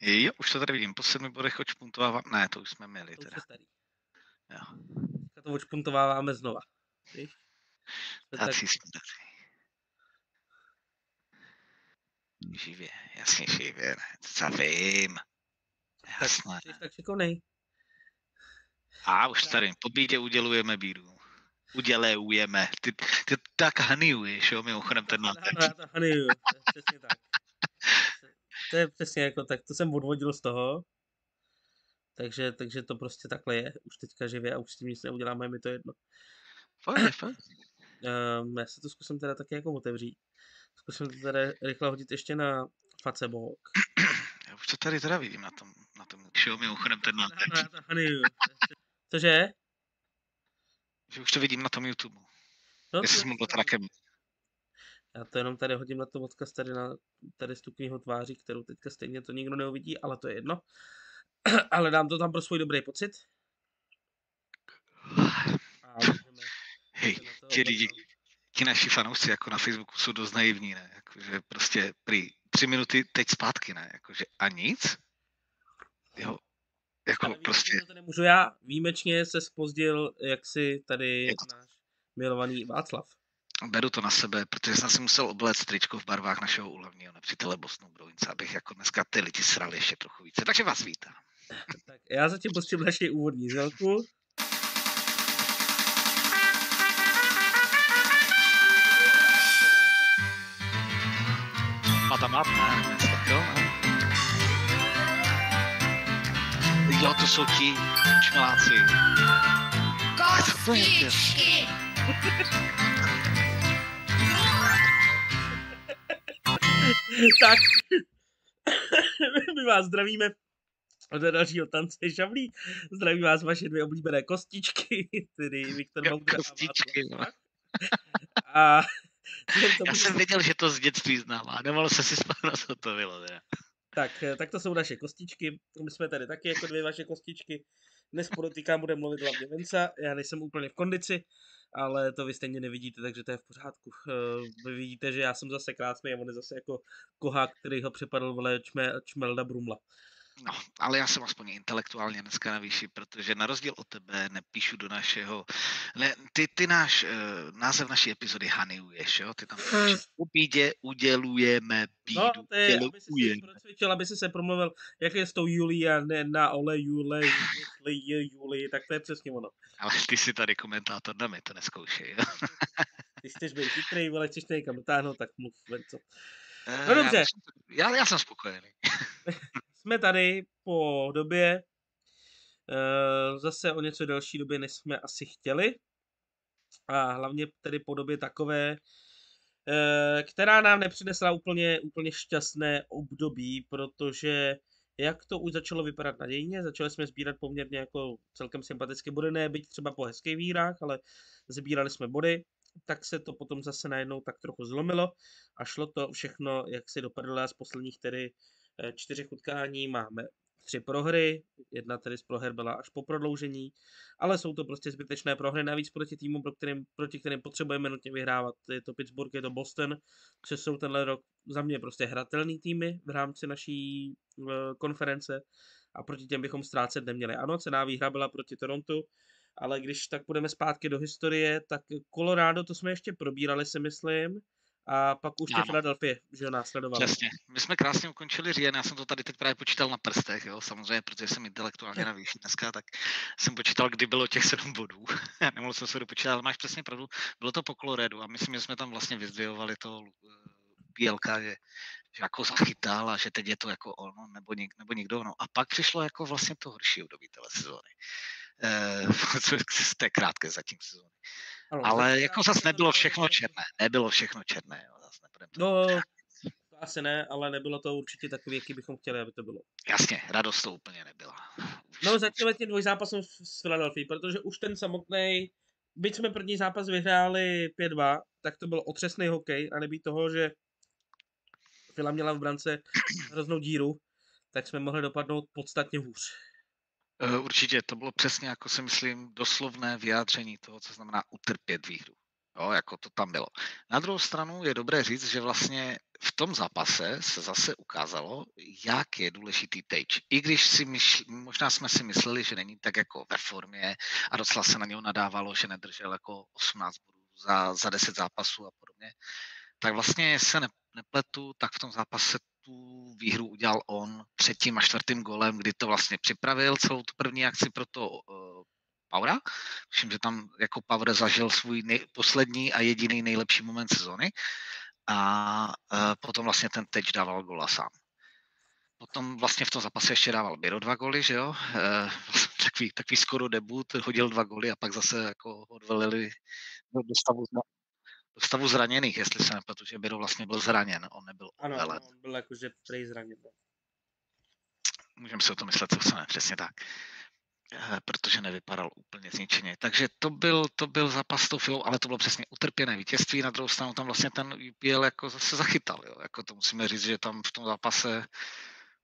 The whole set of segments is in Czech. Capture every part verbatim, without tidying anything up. Jo, už to tady vidím, po sedmi bodech odšpuntovávám, ne, to už jsme měli to teda. Už jo. To odšpuntováváme znova. Víš? Tak si jsme tady. Živě, jasně živě, ne, to já vím. Jasné. Tak, tak šikonej. A už tady, po bídě udělujeme bídu. Udělujeme. Ty, ty tak haniuješ, jo, mimochodem ten nátek. Já to haniuju, přesně tak. To je přesně jako tak, to jsem odvodil z toho, takže, takže to prostě takhle je, už teďka živě a už s tím nic neuděláme, mi to jedno. Fajn, fajn. Um, já se to zkusím teda taky jako otevřít. Zkusím to teda rychle hodit ještě na Facebook. Já už to tady teda vidím na tom, na tom, šel mi uchodem ten nátek. Cože? Že už to vidím na tom YouTube. No, jestli jsem byl trakem. Já to jenom tady hodím na to odkaz tady na tady tu knihu tváří, kterou teďka stejně to nikdo neuvidí, ale to je jedno. Ale dám to tam pro svůj dobrý pocit. A můžeme, hej, ti lidi, ti naši fanoušci jako na Facebooku jsou dost naivní, ne? Jakože prostě prý tři minuty teď zpátky, ne? Jakože a nic? Jo, jako ale prostě... To nemůžu já, výjimečně se spozdil, jak si tady to... náš milovaný Václav. Beru to na sebe, protože jsem si musel obléct tričko v barvách našeho úhlavního nepřítele Bosnu Bruince, abych jako dneska ty lidi srali ještě trochu více. Takže vás vítám. Tak já zatím pustím naši úvodní znělku. Matamat, ne? Jo, ne? Jo, to jsou ti čmeláci. Kostičky! Tak, my vás zdravíme od dalšího Tance Šavlí. Zdraví vás vaše dvě oblíbené kostičky, tedy Viktor Boudra a Václav. A... Já jsem věděl, že to z dětství znám a nemalo se si spát, co to bylo. Ne? Tak, tak to jsou naše kostičky. My jsme tady taky jako dvě vaše kostičky. Dnes podotýkám, budeme mluvit hlavně Venca. Já nejsem úplně v kondici, ale to vy stejně nevidíte, takže to je v pořádku. Vy vidíte, že já jsem zase krásný a on je zase jako kohák, který ho přepadl vole čme, čmelda brumla. No, ale já jsem aspoň intelektuálně dneska na výši, protože na rozdíl od tebe nepíšu do našeho... Ne, ty, ty náš, uh, název naší epizody haniuješ, jo? Ty tam píšeš, u bídě udělujeme bídu. No, to je, aby jsi si procvičil, aby jsi se promluvil, jak je s tou Julí a ne na ole Jule, Juli, Juli, tak to je přesně ono. Ale ty si tady komentátor, dami to neskoušej, jo? Ty chceš být chytrý, ale chceš někam dotáhnout, tak mluv, Venco. No dobře. Já, já, já jsem spokojený. Jsme tady po době, zase o něco delší době, než jsme asi chtěli. A hlavně tedy po době takové, která nám nepřinesla úplně, úplně šťastné období, protože jak to už začalo vypadat nadějně, začali jsme sbírat poměrně jako celkem sympatické body, ne byť třeba po hezkých výhrách, ale sbírali jsme body. Tak se to potom zase najednou tak trochu zlomilo a šlo to všechno, jak si dopadlo z posledních tedy čtyřech utkání máme tři prohry, jedna tedy z proher byla až po prodloužení, ale jsou to prostě zbytečné prohry, navíc proti týmu, pro kterým, proti kterým potřebujeme nutně vyhrávat. Je to Pittsburgh, je to Boston, což jsou tenhle rok za mě prostě hratelný týmy v rámci naší uh, konference a proti těm bychom ztrácet neměli. Ano, cenná výhra byla proti Torontu, ale když tak půjdeme zpátky do historie, tak Colorado, to jsme ještě probírali, si myslím, a pak už ty Philadelphie, že jo, následovalo. Jasně. My jsme krásně ukončili říjen, já jsem to tady teď právě počítal na prstech, jo, samozřejmě, protože jsem intelektuálně na výši dneska, tak jsem počítal, kdy bylo těch sedm bodů. Nemohl jsem se dopočítat, ale máš přesně pravdu, bylo to po Coloradu a myslím, že jsme tam vlastně vyzdvihovali toho Bělka, že, že jako zachytal a že teď je to jako ono, nebo, nik, nebo nikdo ono. A pak přišlo jako vlastně to horší období téhle sezóny. Z té krátké zatím sezóny. Ano, ale jako zase nebylo všechno černé, nebylo všechno černé. Jo, zase no, to asi ne, ale nebylo to určitě takový, jaký bychom chtěli, aby to bylo. Jasně, radost to úplně nebyla. Už no začali tím dvojzápasem s Philadelphia, protože už ten samotný, byť jsme první zápas vyhráli pět dva, tak to byl otřesný hokej a nebýt toho, že Phila měla v brance hroznou díru, tak jsme mohli dopadnout podstatně hůř. Určitě, to bylo přesně, jako si myslím, doslovné vyjádření toho, co znamená utrpět výhru. Jo, jako to tam bylo. Na druhou stranu je dobré říct, že vlastně v tom zápase se zase ukázalo, jak je důležitý Tage. I když si myšli, možná jsme si mysleli, že není tak jako ve formě a docela se na něho nadávalo, že nedržel jako osmnáct bodů za, za deset zápasů a podobně, tak vlastně se ne, nepletu, tak v tom zápase tu výhru udělal on třetím a čtvrtým golem, kdy to vlastně připravil celou tu první akci pro to uh, Paura. Myslím, že tam jako Paura zažil svůj nej, poslední a jediný nejlepší moment sezony. A potom vlastně ten Tage dával gola sám. Potom vlastně v tom zápase ještě dával Biro dva goly, že jo? Takový, takový skoro debut, hodil dva goly a pak zase jako odvelili do stavu, do stavu zraněných, jestli se nepletu, že Biro vlastně byl zraněn, on nebyl odvelen. Ano, on byl jakože prej zraněn. Můžeme si o tom myslet, co chceme, přesně tak. Protože nevypadal úplně zničeně. Takže to byl, to byl zápas s tou Filou, ale to bylo přesně utrpěné vítězství. Na druhou stranu tam vlastně ten U P L jako zase zachytal. Jo. Jako to musíme říct, že tam v tom zápase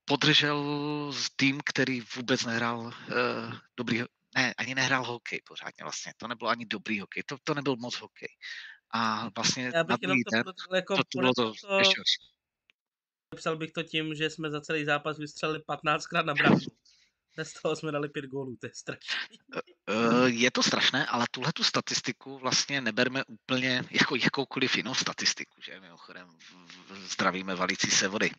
podržel tým, který vůbec nehrál eh, dobrý, ne, ani nehrál hokej pořádně vlastně. To nebylo ani dobrý hokej, to, to nebyl moc hokej. A vlastně já bych jenom to, ten, jako, to, to bylo to, to ještě psal bych to tím, že jsme za celý zápas vystřelili patnáctkrát na bránu. Z toho jsme dali pět gólů, to je strašné. Je to strašné, ale tuhletu statistiku vlastně neberme úplně jako jakoukoliv jinou statistiku, že mimochodem zdravíme valící se vody.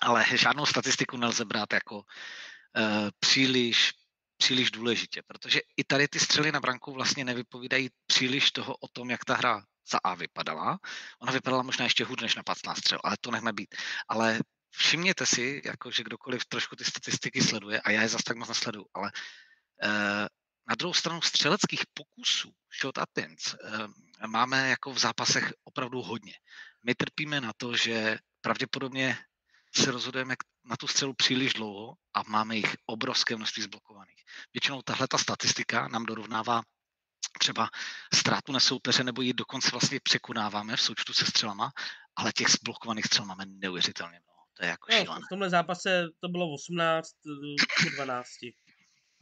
Ale žádnou statistiku nelze brát jako uh, příliš, příliš důležitě, protože i tady ty střely na branku vlastně nevypovídají příliš toho o tom, jak ta hra za A vypadala. Ona vypadala možná ještě hůř než na patnáct střel, ale to nechme být. Ale všimněte si, jako, že kdokoliv trošku ty statistiky sleduje, a já je zase tak moc nesleduju, ale e, na druhou stranu střeleckých pokusů, shot attempts, e, máme jako v zápasech opravdu hodně. My trpíme na to, že pravděpodobně se rozhodujeme na tu střelu příliš dlouho a máme jich obrovské množství zblokovaných. Většinou tahle ta statistika nám dorovnává třeba ztrátu na soupeře, nebo ji dokonce vlastně překonáváme v součtu se střelama, ale těch zblokovaných střel máme neuvěřitelně mnoho. To je jako no, v tomhle zápase to bylo osmnáct ku dvanácti.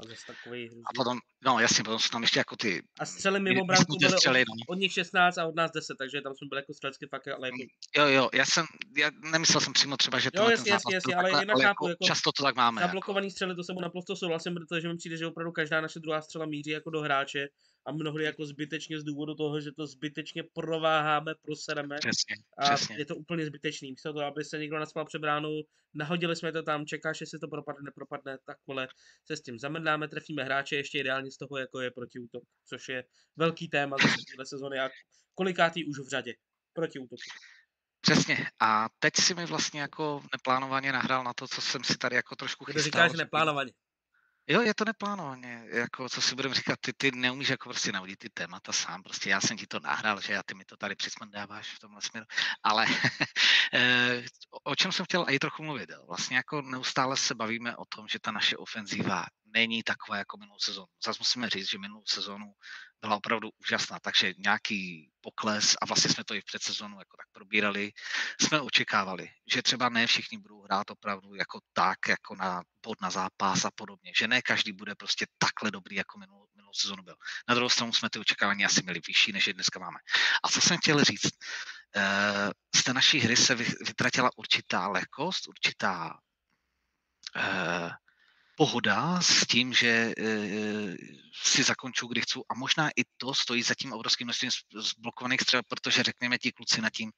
A zase takový... A potom, no jasně, potom jsou tam ještě jako ty... A střely mimo branku byly střely, od, od nich šestnáct a od nás deset, takže tam jsme byli jako střelecky fakt lepší. Jo, jo, já jsem, já nemyslel jsem přímo třeba, že to ten zápas jasně, ale, takhle, ale jako, jako, často to tak máme. Zablokovaný jako. Střely, to sebou naprosto souhlasím, protože mi přijde, že opravdu každá naše druhá střela míří jako do hráče a mnohdy jako zbytečně z důvodu toho, že to zbytečně prováháme, prosereme. Přesně, a přesně. Je to úplně zbytečný. Místo toho, aby se někdo naspal před bránou, nahodili jsme to tam, čekáš, jestli to propadne, nepropadne, tak vole, se s tím zamrdáme, trefíme hráče, ještě ideálně z toho, jako je protiútok, což je velký téma za téhle sezony a kolikátý už v řadě protiútok. Přesně. A teď si mi vlastně jako neplánovaně nahrál na to, co jsem si tady jako trošku chystal. Když říkáš neplánovaně. Jo, je to neplánovaně, jako co si budeme říkat, ty, ty neumíš jako prostě navodit ty témata sám, prostě já jsem ti to nahrál, že a ty mi to tady přismrdáváš v tomhle směru, ale o čem jsem chtěl i trochu mluvit, vlastně jako neustále se bavíme o tom, že ta naše ofenzíva není taková jako minulou sezonu. Zas musíme říct, že minulou sezonu byla opravdu úžasná, takže nějaký pokles, a vlastně jsme to i v předsezonu jako tak probírali, jsme očekávali, že třeba ne všichni budou hrát opravdu jako tak, jako na bod na zápas a podobně, že ne každý bude prostě takhle dobrý, jako minulou, minulou sezonu byl. Na druhou stranu jsme ty očekávání asi měli vyšší, než je dneska máme. A co jsem chtěl říct, z té naší hry se vytratila určitá lehkost, určitá pohoda s tím, že e, si zakončuju, kdy chci, a možná i to stojí za tím obrovským množstvím zblokovaných střel, protože řekněme, ti kluci nad tím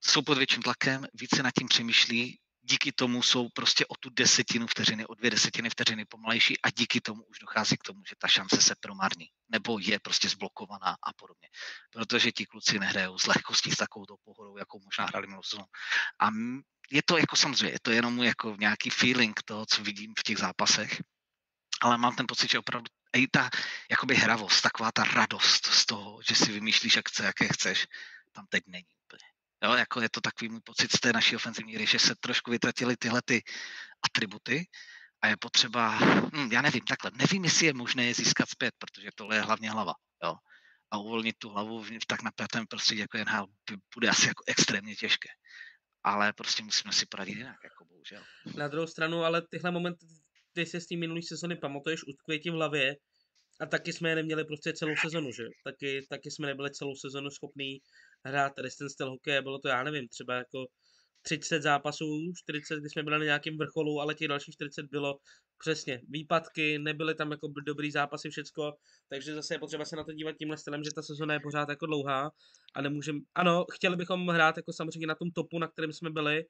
jsou pod větším tlakem, více nad tím přemýšlí, díky tomu jsou prostě o tu desetinu vteřiny, o dvě desetiny vteřiny pomalejší a díky tomu už dochází k tomu, že ta šance se promarní, nebo je prostě zblokovaná a podobně. Protože ti kluci nehrajou s lehkostí, s takovou tou pohodou, jakou možná hráli minulou sezónu. A m- Je to jako samozřejmě, je to jenom jako nějaký feeling toho, co vidím v těch zápasech, ale mám ten pocit, že opravdu i ta jakoby hravost, taková ta radost z toho, že si vymýšlíš akce, jaké chceš, tam teď není úplně. Jo, jako je to takový můj pocit z té naší ofenzivní hry, že se trošku vytratily tyhle ty atributy a je potřeba, hm, já nevím, takhle, nevím, jestli je možné je získat zpět, protože tohle je hlavně hlava, jo. A uvolnit tu hlavu v tak napjatém prostředí jako N H L bude asi jako extrémně těžké. Ale prostě musíme si poradit jinak, jako bohužel. Na druhou stranu, ale tyhle momenty, ty se s tím minulý sezony pamatuješ, utkvějí ti v hlavě a taky jsme je neměli prostě celou sezonu, že? Taky, taky jsme nebyli celou sezonu schopný hrát ten styl hokeje, bylo to, já nevím, třeba jako třicet zápasů, čtyřicet, když jsme byli na nějakém vrcholu, ale těch dalších čtyřicet bylo přesně výpadky, nebyly tam jako dobrý zápasy, všecko, takže zase je potřeba se na to dívat tímhle stylem, že ta sezona je pořád jako dlouhá a nemůžeme, ano, chtěli bychom hrát jako samozřejmě na tom topu, na kterém jsme byli,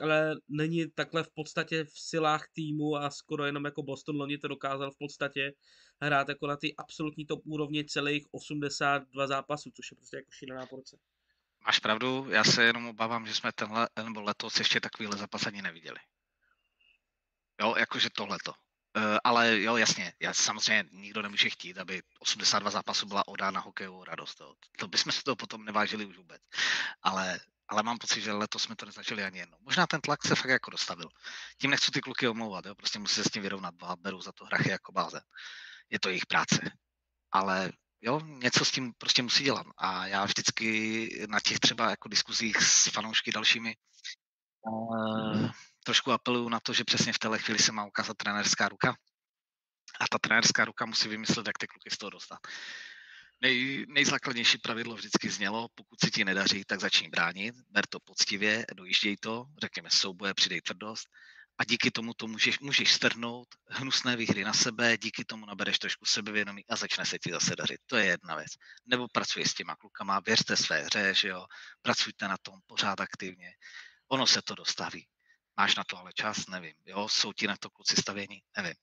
ale není takhle v podstatě v silách týmu a skoro jenom jako Boston loni to dokázal v podstatě hrát jako na ty absolutní top úrovni celých osmdesát dva zápasů, což je prostě jako šílená porce. Máš pravdu, já se jenom obávám, že jsme tenhle, nebo letos ještě takovýhle zápas ani neviděli. Jo, jakože tohleto. Uh, ale jo, jasně, já, samozřejmě nikdo nemůže chtít, aby osmdesát dva zápasů byla odána hokejovou radost. Jo. To bychom se toho potom nevážili už vůbec. Ale, ale mám pocit, že letos jsme to neznačili ani jednou. Možná ten tlak se fakt jako dostavil. Tím nechci ty kluky omlouvat, jo, prostě musí se s tím vyrovnat a berou za to Hrachy jako báze. Je to jejich práce. Ale jo, něco s tím prostě musí dělat. A já vždycky na těch třeba jako diskuzích s fanoušky dalšími uh, trošku apeluju na to, že přesně v téhle chvíli se má ukázat trenérská ruka. A ta trenérská ruka musí vymyslet, jak ty kluky z toho dostat. Nej, nejzákladnější pravidlo vždycky znělo, pokud se ti nedaří, tak začni bránit, ber to poctivě, dojížděj to, řekněme souboje, přidej tvrdost. A díky tomu to můžeš, můžeš strhnout hnusné výhry na sebe, díky tomu nabereš trošku sebevědomí a začne se ti zase dařit. To je jedna věc. Nebo pracuješ s těma klukama, věřte své hře, že jo, pracujte na tom pořád aktivně. Ono se to dostaví. Máš na to ale čas, nevím, jo, jsou ti na to kluci stavění, nevím.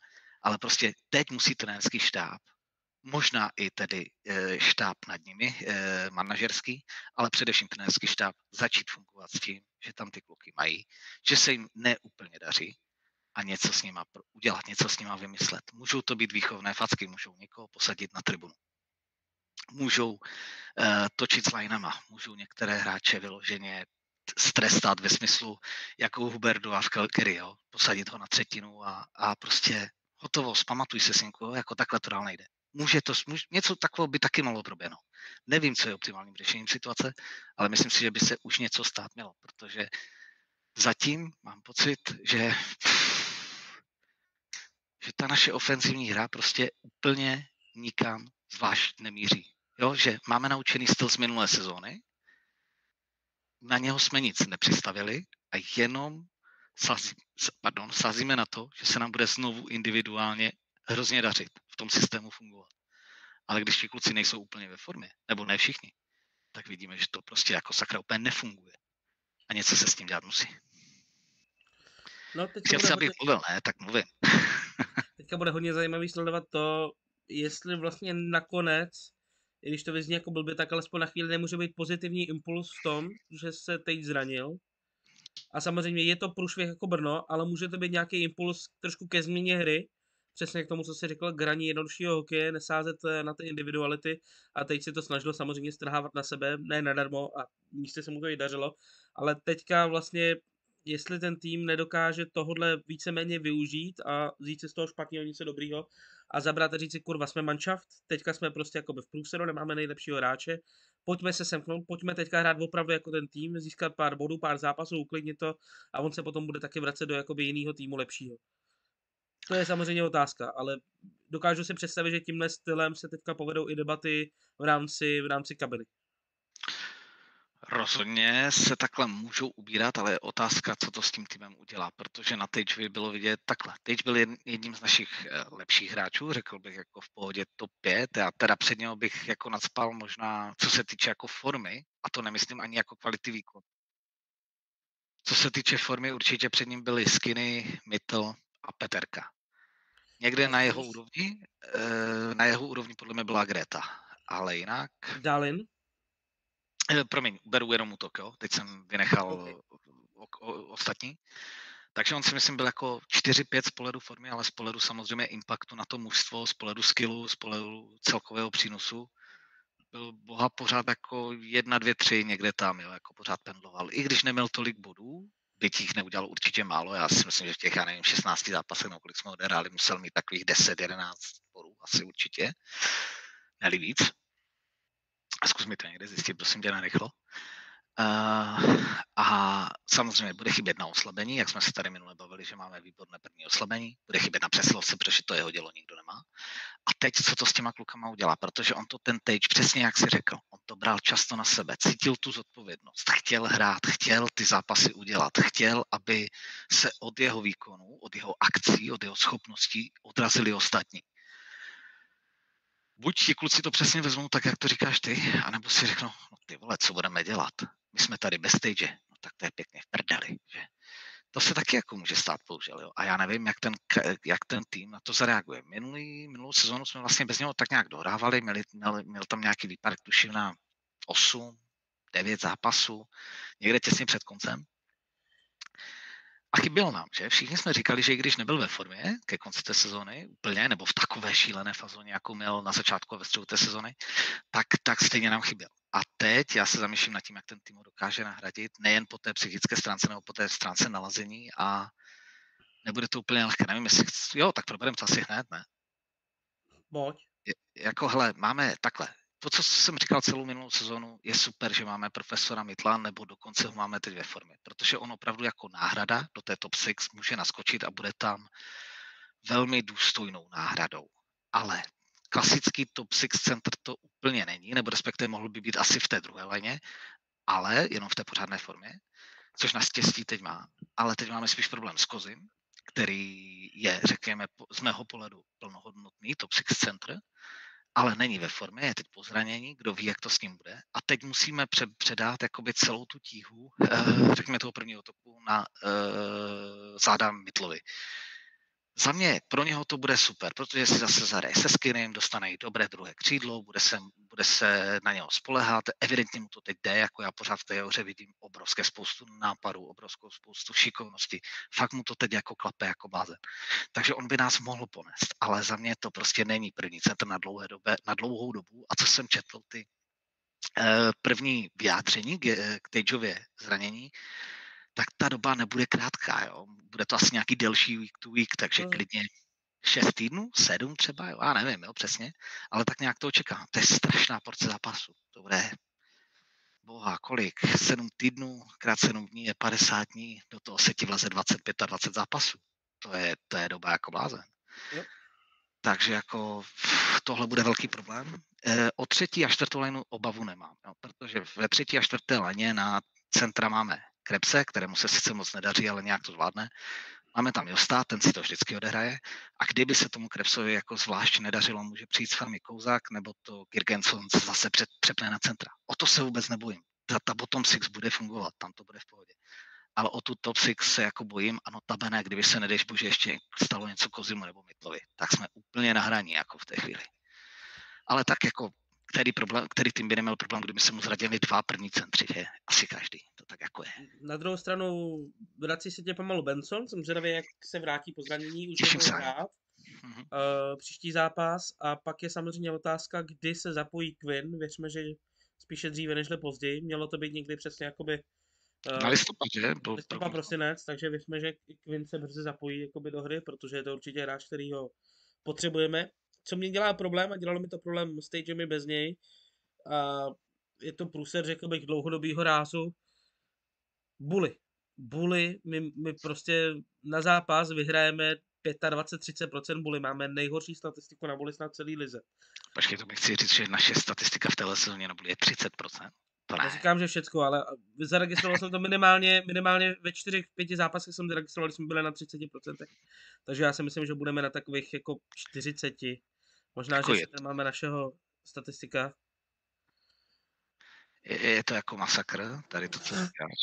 Ale prostě teď musí trenérský štáb, možná i tedy e, štáb nad nimi, e, manažerský, ale především trenérský štáb začít fungovat s tím, že tam ty kluky mají, že se jim neúplně daří a něco s nima udělat, něco s nima vymyslet. Můžou to být výchovné facky, můžou někoho posadit na tribunu. Můžou e, točit s lineama, můžou některé hráče vyloženě strestat ve smyslu, jakou Huberdu a v Calgary, jo, posadit ho na třetinu a, a prostě hotovo, zpamatuj se, synku, jo, jako takhle to dál nejde. Může to, může, něco takového by taky malo proběhnout. Nevím, co je optimálním řešením situace, ale myslím si, že by se už něco stát mělo, protože zatím mám pocit, že, že ta naše ofenzivní hra prostě úplně nikam zvlášť nemíří. Jo, že máme naučený styl z minulé sezóny, na něho jsme nic nepřistavili a jenom sází, pardon, sázíme na to, že se nám bude znovu individuálně hrozně dařit, v tom systému fungovat. Ale když ti kluci nejsou úplně ve formě, nebo ne všichni, tak vidíme, že to prostě jako sakra úplně nefunguje. A něco se s tím dělat musí. No, chtěl se, abych mluvil, ne? Tak mluvím. Teďka bude hodně zajímavý sledovat to, jestli vlastně nakonec, i když to vyzní jako blbě, tak alespoň na chvíli nemůže být pozitivní impuls v tom, že se teď zranil. A samozřejmě je to průšvih jako Brno, ale může to být nějaký impuls trošku ke změně hry, přesně k tomu, co jsi říkal, k hraní jednoduššího hokeje, nesázet na ty individuality a teď se to snažilo samozřejmě strhávat na sebe, ne nadarmo a místě se mu to i dařilo, ale teďka vlastně, jestli ten tým nedokáže tohodle víceméně využít a vzít si z toho špatného něco dobrýho a zabrat a říct si, kurva, jsme manšaft, teďka jsme prostě jakoby v průseru, nemáme nejlepšího hráče, pojďme se semknout, pojďme teďka hrát opravdu jako ten tým, získat pár bodů, pár zápasů, uklidnit to a on se potom bude taky vracet do jakoby jiného týmu lepšího. To je samozřejmě otázka, ale dokážu si představit, že tímhle stylem se teďka povedou i debaty v rámci, v rámci kabiny. Rozhodně se takhle můžou ubírat, ale je otázka, co to s tím týmem udělá, protože na Tejčovi bylo vidět takhle. Tejč byl jedním z našich lepších hráčů, řekl bych jako v pohodě top pět, já teda před něho bych jako nadspal možná, co se týče jako formy, a to nemyslím ani jako kvality výkonu. Co se týče formy, určitě před ním byly Skinny, Mittel a Peterka. Někde na jeho úrovni, na jeho úrovni podle mě byla Greta, ale jinak... Dalin? Promiň, beru jenom útok, jo? Teď jsem vynechal okay. o, o, ostatní. Takže on si myslím byl jako čtyři pět z pohledu formy, ale z pohledu samozřejmě impaktu na to mužstvo, z pohledu skillu, z pohledu celkového přínosu. Byl boha pořád jako jedna, dvě, tři někde tam, jo? Jako pořád pendloval. I když neměl tolik bodů, byť jich neudělal určitě málo, já si myslím, že v těch, já nevím, šestnácti zápasech, no kolik jsme odehráli, musel mít takových deset jedenáct bodů, asi určitě, ne víc. A zkus mi to někde zjistit, prosím tě, na rychlo. Uh, a samozřejmě bude chybět na oslabení, jak jsme se tady minule bavili, že máme výborné první oslabení, bude chybět na přesilovce, protože to jeho dělo nikdo nemá. A teď co to s těma klukama udělá, protože on to ten Tejč, přesně jak si řekl, on to bral často na sebe, cítil tu zodpovědnost, chtěl hrát, chtěl ty zápasy udělat, chtěl, aby se od jeho výkonu, od jeho akcí, od jeho schopností odrazili ostatní. Buď ti kluci to přesně vezmou tak, jak to říkáš ty, anebo si řeknou, no ty vole, co budeme dělat? My jsme tady bez stage, no tak to je pěkně v prdeli, že? To se taky jako může stát, bohužel, jo. A já nevím, jak ten, jak ten tým na to zareaguje. Minulý, minulou sezonu jsme vlastně bez něho tak nějak dohrávali, měli, měl, měl tam nějaký výpadek, tuším, na osm, devět zápasů, někde těsně před koncem. A chyběl nám, že? Všichni jsme říkali, že i když nebyl ve formě ke konci té sezony úplně, nebo v takové šílené fazóně, jakou měl na začátku a ve středu té sezony, tak, tak stejně nám chyběl. A teď já se zamýšlím nad tím, jak ten tým ho dokáže nahradit, nejen po té psychické stránce, nebo po té stránce nalazení a nebude to úplně lehké. Nevím, jestli... Jo, tak probereme to asi hned, ne? Moď. Jako, hele, máme takhle. To, co jsem říkal celou minulou sezonu, je super, že máme profesora Mytla, nebo dokonce ho máme teď ve formě, protože on opravdu jako náhrada do té top šest může naskočit a bude tam velmi důstojnou náhradou. Ale klasický top šest center to úplně není, nebo respektive mohl by být asi v té druhé lajně, ale jenom v té pořádné formě, což naštěstí teď má. Ale teď máme spíš problém s Kozim, který je, řekněme, z mého pohledu plnohodnotný top šest center, ale není ve formě, je teď po zranění, kdo ví, jak to s ním bude. A teď musíme předat jakoby celou tu tíhu, řekněme toho prvního toku, na uh, záda Mytlovi. Za mě, pro něho to bude super, protože si zase zahraje se Skinnym, dostane i dobré druhé křídlo, bude se, bude se na něho spolehat, evidentně mu to teď jde, jako já pořád v té hře vidím obrovské spoustu nápadů, obrovskou spoustu šikovnosti, fakt mu to teď jako klape, jako báze. Takže on by nás mohl ponést, ale za mě to prostě není první centr na, dlouhé době, na dlouhou dobu a co jsem četl ty eh, první vyjádření k, k Tejčově zranění, tak ta doba nebude krátká, jo. Bude to asi nějaký delší week to week, takže klidně šest týdnů, sedm třeba, jo, já nevím, jo, přesně, ale tak nějak to očekám. To je strašná porce zápasu, to bude, boha, kolik, sedm týdnů, krát sedm dní je padesát dní, do toho se ti vleze dvacet pět a dvacet zápasů. To je, to je doba jako blázen. Jo. Takže jako tohle bude velký problém. E, o třetí a čtvrtou lajnu obavu nemám, jo, protože ve třetí a čtvrté lajně na centra máme Krebse, kterému se sice moc nedaří, ale nějak to zvládne. Máme tam Josta, ten si to vždycky odehraje. A kdyby se tomu Krebsovi jako zvlášť nedařilo, může přijít s farmy Kouzák, nebo to Girgensson zase přepne na centra. O to se vůbec nebojím. Ta, ta bottom six bude fungovat, tam to bude v pohodě. Ale o tu top six se jako bojím, ano, tabene, kdyby se nedej bože ještě stalo něco Kozimu nebo Mytlovi, tak jsme úplně na hraní jako v té chvíli. Ale tak jako Který, problém, který tým by neměl problém, kdyby se mu zradili dva první centři, že asi každý, to tak jako je. Na druhou stranu vrací se tě pomalu Benson, jsem zvědavý, jak se vrátí po zranění, už je hrát mm-hmm. uh, příští zápas a pak je samozřejmě otázka, kdy se zapojí Quinn, věřme, že spíše dříve nežli později, mělo to být někdy přesně jakoby uh, na listopad, že? Byl listopad prosinec, takže věřme, že Quinn se brzy zapojí jakoby do hry, protože je to určitě hráč, který ho potřebujeme. Co mě dělá problém, a dělalo mi to problém s stagemi bez něj, a je to průser, řekl bych, dlouhodobýho rázu. Buly. Buly, my, my prostě na zápas vyhrajeme dvacet pět až třicet procent buly. Máme nejhorší statistiku na buly snad celý lize. Počkej, to mi chci říct, že naše statistika v téhle sezóně na buly je třicet procent. To ne. Já říkám, že všecko, ale zaregistroval jsem to minimálně, minimálně ve čtyřech, pěti zápasech jsem zaregistroval, že jsme byli na třicet procent. Takže já si myslím, že budeme na takových jako čtyřicet. Možná, jako že je. Máme našeho statistika. Je, je to jako masakr, tady to, co říkáš.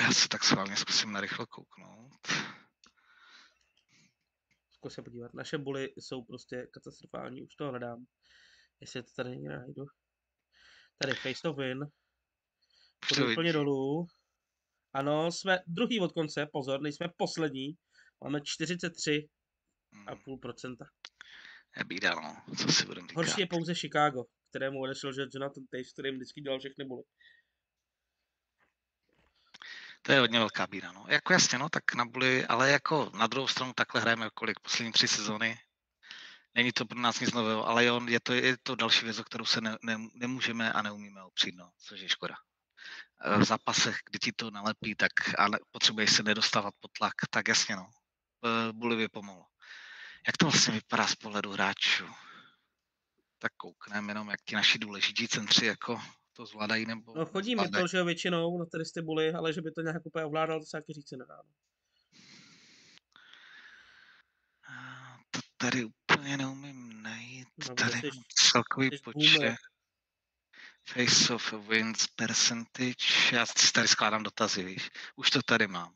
Já se tak schválně zkusím narychlo kouknout. Zkus se podívat, naše buly jsou prostě katastrofální, už to hledám. Jestli to tady někde najdu. Tady face to win. Půjdu úplně dolů. Ano, jsme druhý od konce, pozor, nejsme poslední. Máme čtyřicet tři celá pět procenta. Je bída, no, co si budeme říkat. Horší je pouze Chicago, kterému odešel že Jonathan Taves, který vždycky dělal všechny buly. To je hodně velká bída, no. Jako jasně, no, tak na buly, ale jako na druhou stranu takhle hrajeme kolik poslední tři sezony. Není to pro nás nic nového, ale jo, je to, je to další věc, o kterou se ne, ne, nemůžeme a neumíme opřít, no, což je škoda. V zápasech, kdy ti to nalepí, tak a ne, potřebuješ se nedostávat pod tlak, tak jasně, no, Bolivě pomohlo. Jak to vlastně vypadá z pohledu hráčů? Tak koukneme jenom, jak ti naši důležití centři jako to zvládají, nebo... No chodí mi to, že většinou, no tady jste byli, ale že by to nějak úplně ovládalo, to se taky říct se nedá. To tady úplně neumím najít, no, tady jsi, celkový počet. Face of wins percentage, já si tady skládám dotazy, víš, už to tady mám.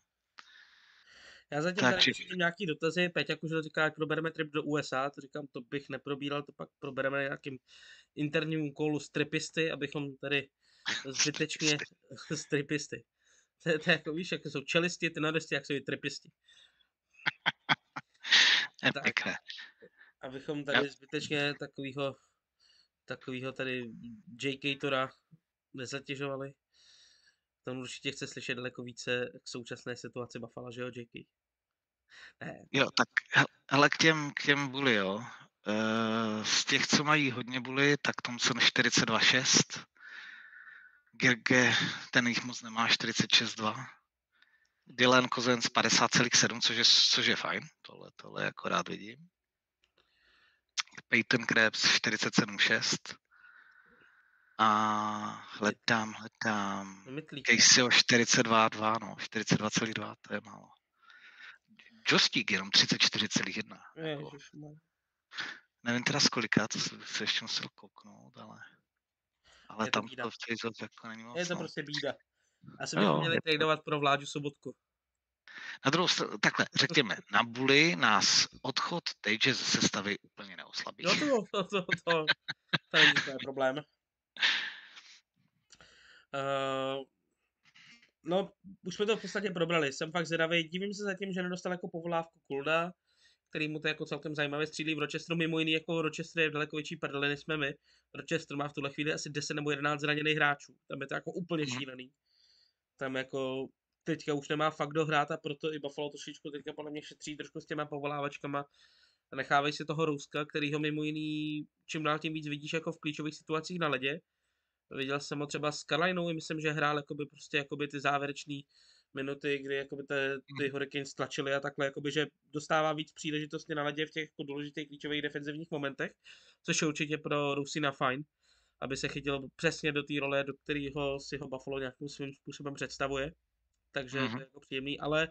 Já zatím tak, tady či... píšu nějaký dotazy, Peťak už to říká, jak probereme trip do U S A, to říkám, to bych neprobíral, to pak probereme nějakým interním úkolu stripisty, abychom tady zbytečně stripisty. To je jako, víš, jak jsou čelisti, ty nadosti, jak jsou i tripisti. Epikné. Abychom tady zbytečně takovýho, takovýho tady J K Tora nezatěžovali. Tam určitě chce slyšet daleko více k současné situaci Buffalo, že jo, J K? Ne. Jo, tak hele, k těm, k těm bully, jo. E, z těch, co mají hodně bully, tak tam jsou čtyřicet dva šest. Gerge, ten jich moc nemá, čtyřicet šest dva. Dylan Kozenc padesát celá sedm, což je, což je fajn, tohle, tohle jako rád vidím. Peyton Krebs čtyřicet sedm šest. A hledám, hledám. Caseyho čtyřicet dva dva, no, čtyřicet dva celá dva, to je málo. Jostík jenom třicet čtyři celá jedna. Jako. Nevím teda z kolika, to se ještě musel kouknout, ale, ale je tam to, to v těch jako není moc. Je to prostě bída. Asi bychom měli tradovat pro Vláďu Sobotku. Na druhou stranu, takhle, řekněme, na bully nás odchod Tage ze sestavy úplně neoslabí. No to, to, to, to, to není problém. Uh, no, už jsme to v podstatě probrali, jsem fakt zvědavý, divím se zatím, že nedostal jako povolávku Kulda, který mu to jako celkem zajímavě střílí v Rochesteru, mimo jiný jako Rochester je daleko větší prdele, než jsme my. Rochester má v tuhle chvíli asi deset nebo jedenáct zraněných hráčů, tam je to jako úplně šílený. Tam jako teďka už nemá fakt dohrát a proto i Buffalo trošičku teďka podle mě šetří trošku s těma povolávačkama. A nechávají si toho Rouska, kterýho mimo jiný čím dál tím víc vidíš jako v klíčových situacích na ledě. Viděl jsem ho třeba s Carolinou, myslím, že hrál jakoby prostě jakoby ty závěrečné minuty, kdy jakoby te, ty Hurricanes tlačily a takhle, jakoby, že dostává víc příležitostí na ledě v těch jako důležitých klíčových defenzivních momentech, což je určitě pro Rousina fajn, aby se chytil přesně do té role, do kterého si ho Buffalo nějakým svým způsobem představuje, takže uh-huh. To je jako příjemný, ale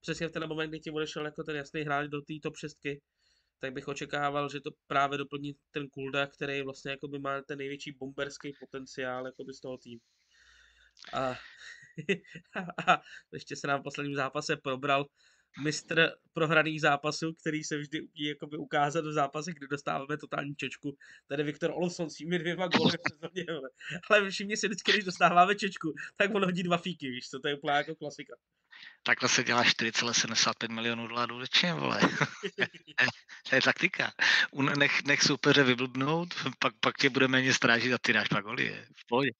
přesně v ten moment, kdy ti odešel jako ten jasný hráč do té top šestky, tak bych očekával, že to právě doplní ten Kulda, který vlastně jakoby má ten největší bomberský potenciál jakoby z toho týmu. A, a, a ještě se nám v posledním zápase probral mistr prohraných zápasů, který se vždy umí jakoby ukázat v zápasech, kdy dostáváme totální čečku. Tady Viktor Olofsson s těmi dvěma góly v sezóně. Ale všimně si vždycky, když dostáváme čečku, tak on hodí dva fíky, víš co, to je úplná jako klasika. Takhle se dělá čtyři celá sedmdesát pět milionů dolarů ročně, vole. To je taktika. Nech, nech soupeře vyblbnout, pak, pak tě bude méně strážit a ty dáš pak goly. Je v pohodě.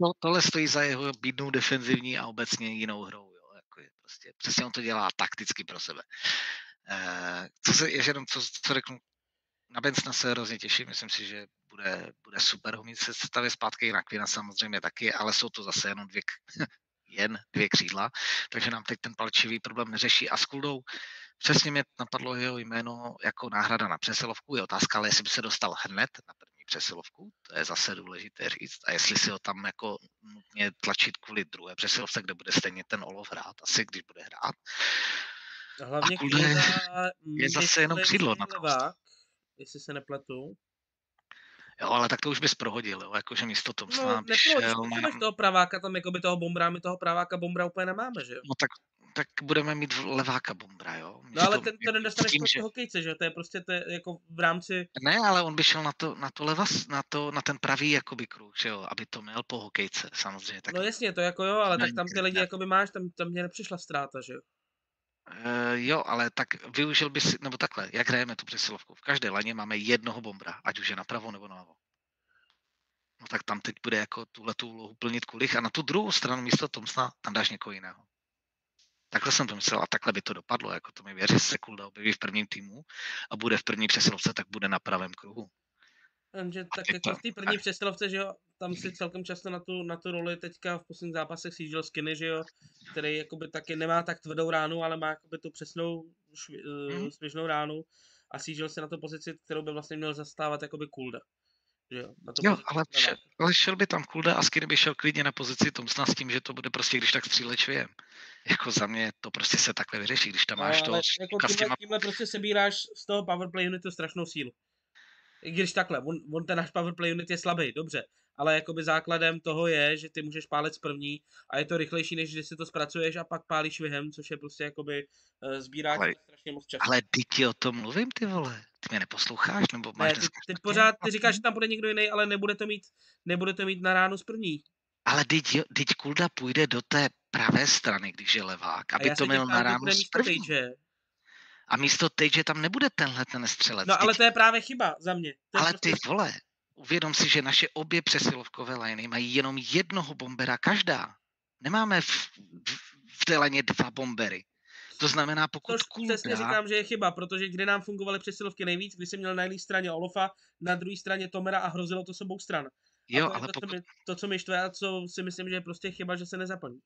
To, tohle stojí za jeho bídnou defenzivní a obecně jinou hrou. Jo. Jako je prostě, přesně on to dělá takticky pro sebe. E, co se, ještě jenom, co, co řeknu, na Bensna se hrozně těším, myslím si, že bude, bude super ho mít se stavě zpátky, na Kvina samozřejmě taky, ale jsou to zase jenom dvě k... jen dvě křídla, takže nám teď ten palčivý problém neřeší. A s Kuldou přesně mě napadlo jeho jméno jako náhrada na přesilovku. Je otázka, ale jestli by se dostal hned na první přesilovku, to je zase důležité říct. A jestli si ho tam jako nutně tlačit kvůli druhé přesilovce, kde bude stejně ten Olov hrát, asi když bude hrát. A hlavně a Kulda je zase jenom křídlo. Na to. Jestli se nepletu. Jo, ale tak to už bys prohodil, jo, jakože místo tom snám. No, neprohodil, máme toho praváka, tam jako by toho bombra, my toho praváka bombra úplně nemáme, že jo? No tak, tak budeme mít leváka bombra, jo? Místo no ale ten, to nedostaneš toho že... hokejce, že jo? To je prostě to je jako v rámci... Ne, ale on by šel na to, na to levas, na to, na ten pravý jakoby kruh, že jo? Aby to měl po hokejce, samozřejmě. Tak... No jasně, to jako jo, ale ne, tak tam ty lidi ne. Jakoby máš, tam, tam mě nepřišla ztráta, že jo? Uh, jo, ale tak využil by si, nebo takhle, jak hrajeme tu přesilovku? V každé laně máme jednoho bombra, ať už je napravo nebo navo. No tak tam teď bude jako tuhletu úlohu plnit Kulich a na tu druhou stranu místo Tomsna tam dáš někoho jiného. Takhle jsem to myslel a takhle by to dopadlo. Jako to mi věří, se Kulda objeví v prvním týmu a bude v první přesilovce, tak bude na pravém kruhu. Takže tak jako v té první přesilovce, že jo, tam si celkem často na tu, na tu roli teďka v posledních zápasech sjížděl Skinny, že jo, který jakoby taky nemá tak tvrdou ránu, ale má jakoby tu přesnou švi, mm. svěžnou ránu a sjížděl se na tu pozici, kterou by vlastně měl zastávat jakoby Kulda. Jo, jo, ale, šel, ale šel by tam Kulda a Skinny by šel klidně na pozici Thompsona s tím, že to bude prostě, když tak střílet švihem. Jako za mě to prostě se takhle vyřeší, když tam máš no, to... Ale jako tímhle, tímhle prostě sebíráš z toho powerplay unitu strašnou sílu. I když takhle, on, on ten náš powerplay unit je slabý, dobře, ale jakoby základem toho je, že ty můžeš pálit z první a je to rychlejší, než když si to zpracuješ a pak pálíš švihem, což je prostě jakoby uh, sbírá strašně moc času. Ale ty ti o tom mluvím, ty vole. Ty mě neposloucháš, nebo máš... Ne, ty, ty pořád ty říkáš, že tam bude někdo jiný, ale nebude to mít, nebude to mít na ránu z první. Ale teď, teď Kulda půjde do té pravé strany, když je levák, aby to měl na ránu z první. Tejče. A místo teď, že tam nebude tenhle ten střelec. No teď... ale to je právě chyba za mě. Ale prostě... ty vole, uvědom si, že naše obě přesilovkové liny mají jenom jednoho bombera každá. Nemáme v, v, v té lině dva bombery. To znamená, pokud to Kulda... přesně říkám, že je chyba, protože kdy nám fungovaly přesilovky nejvíc, když jsem měl na jedné straně Olofa, na druhé straně Tomera a hrozilo to s obou stran. Jo, to ale to, pokud... co mi, to, co mi štve a co si myslím, že je prostě chyba, že se nezaplní.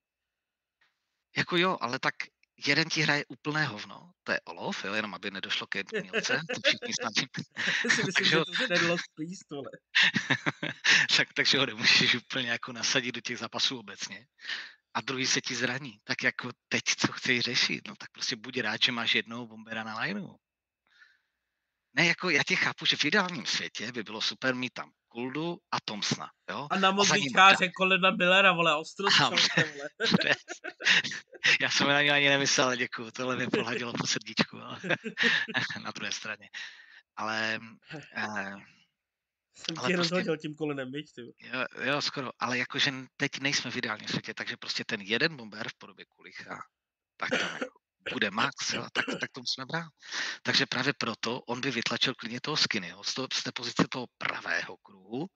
Jako jo, ale tak jeden ti hraje úplné hovno, to je Olof, jo, jenom aby nedošlo ke jednilce, to všichni snažíme. Takže, tak, takže ho nemůžeš úplně jako nasadit do těch zápasů obecně. A druhý se ti zraní. Tak jako teď, co chceš řešit, no tak prostě buď rád, že máš jednoho bombera na lineu. Ne, jako já tě chápu, že v ideálním světě by bylo super mít tam Kuldu a Thompsona, jo? A na modlíčkáře Colina Billera, vole, ostrostřel, vole. Já jsem na něj ani nemyslel, ale děkuju, tohle mě prohladilo po srdíčku, ale na druhé straně. Ale... Eh, jsem ale tě prostě, rozhodil tím Colinem, viď, ty? Jo, jo, skoro, ale jakože teď nejsme v ideálním světě, takže prostě ten jeden bomber v podobě Kulicha, tak tam jako bude max, jo, tak, tak to musíme brát. Takže právě proto on by vytlačil klidně toho Skinny, jo, z, toho, z té pozice toho pravého kruhu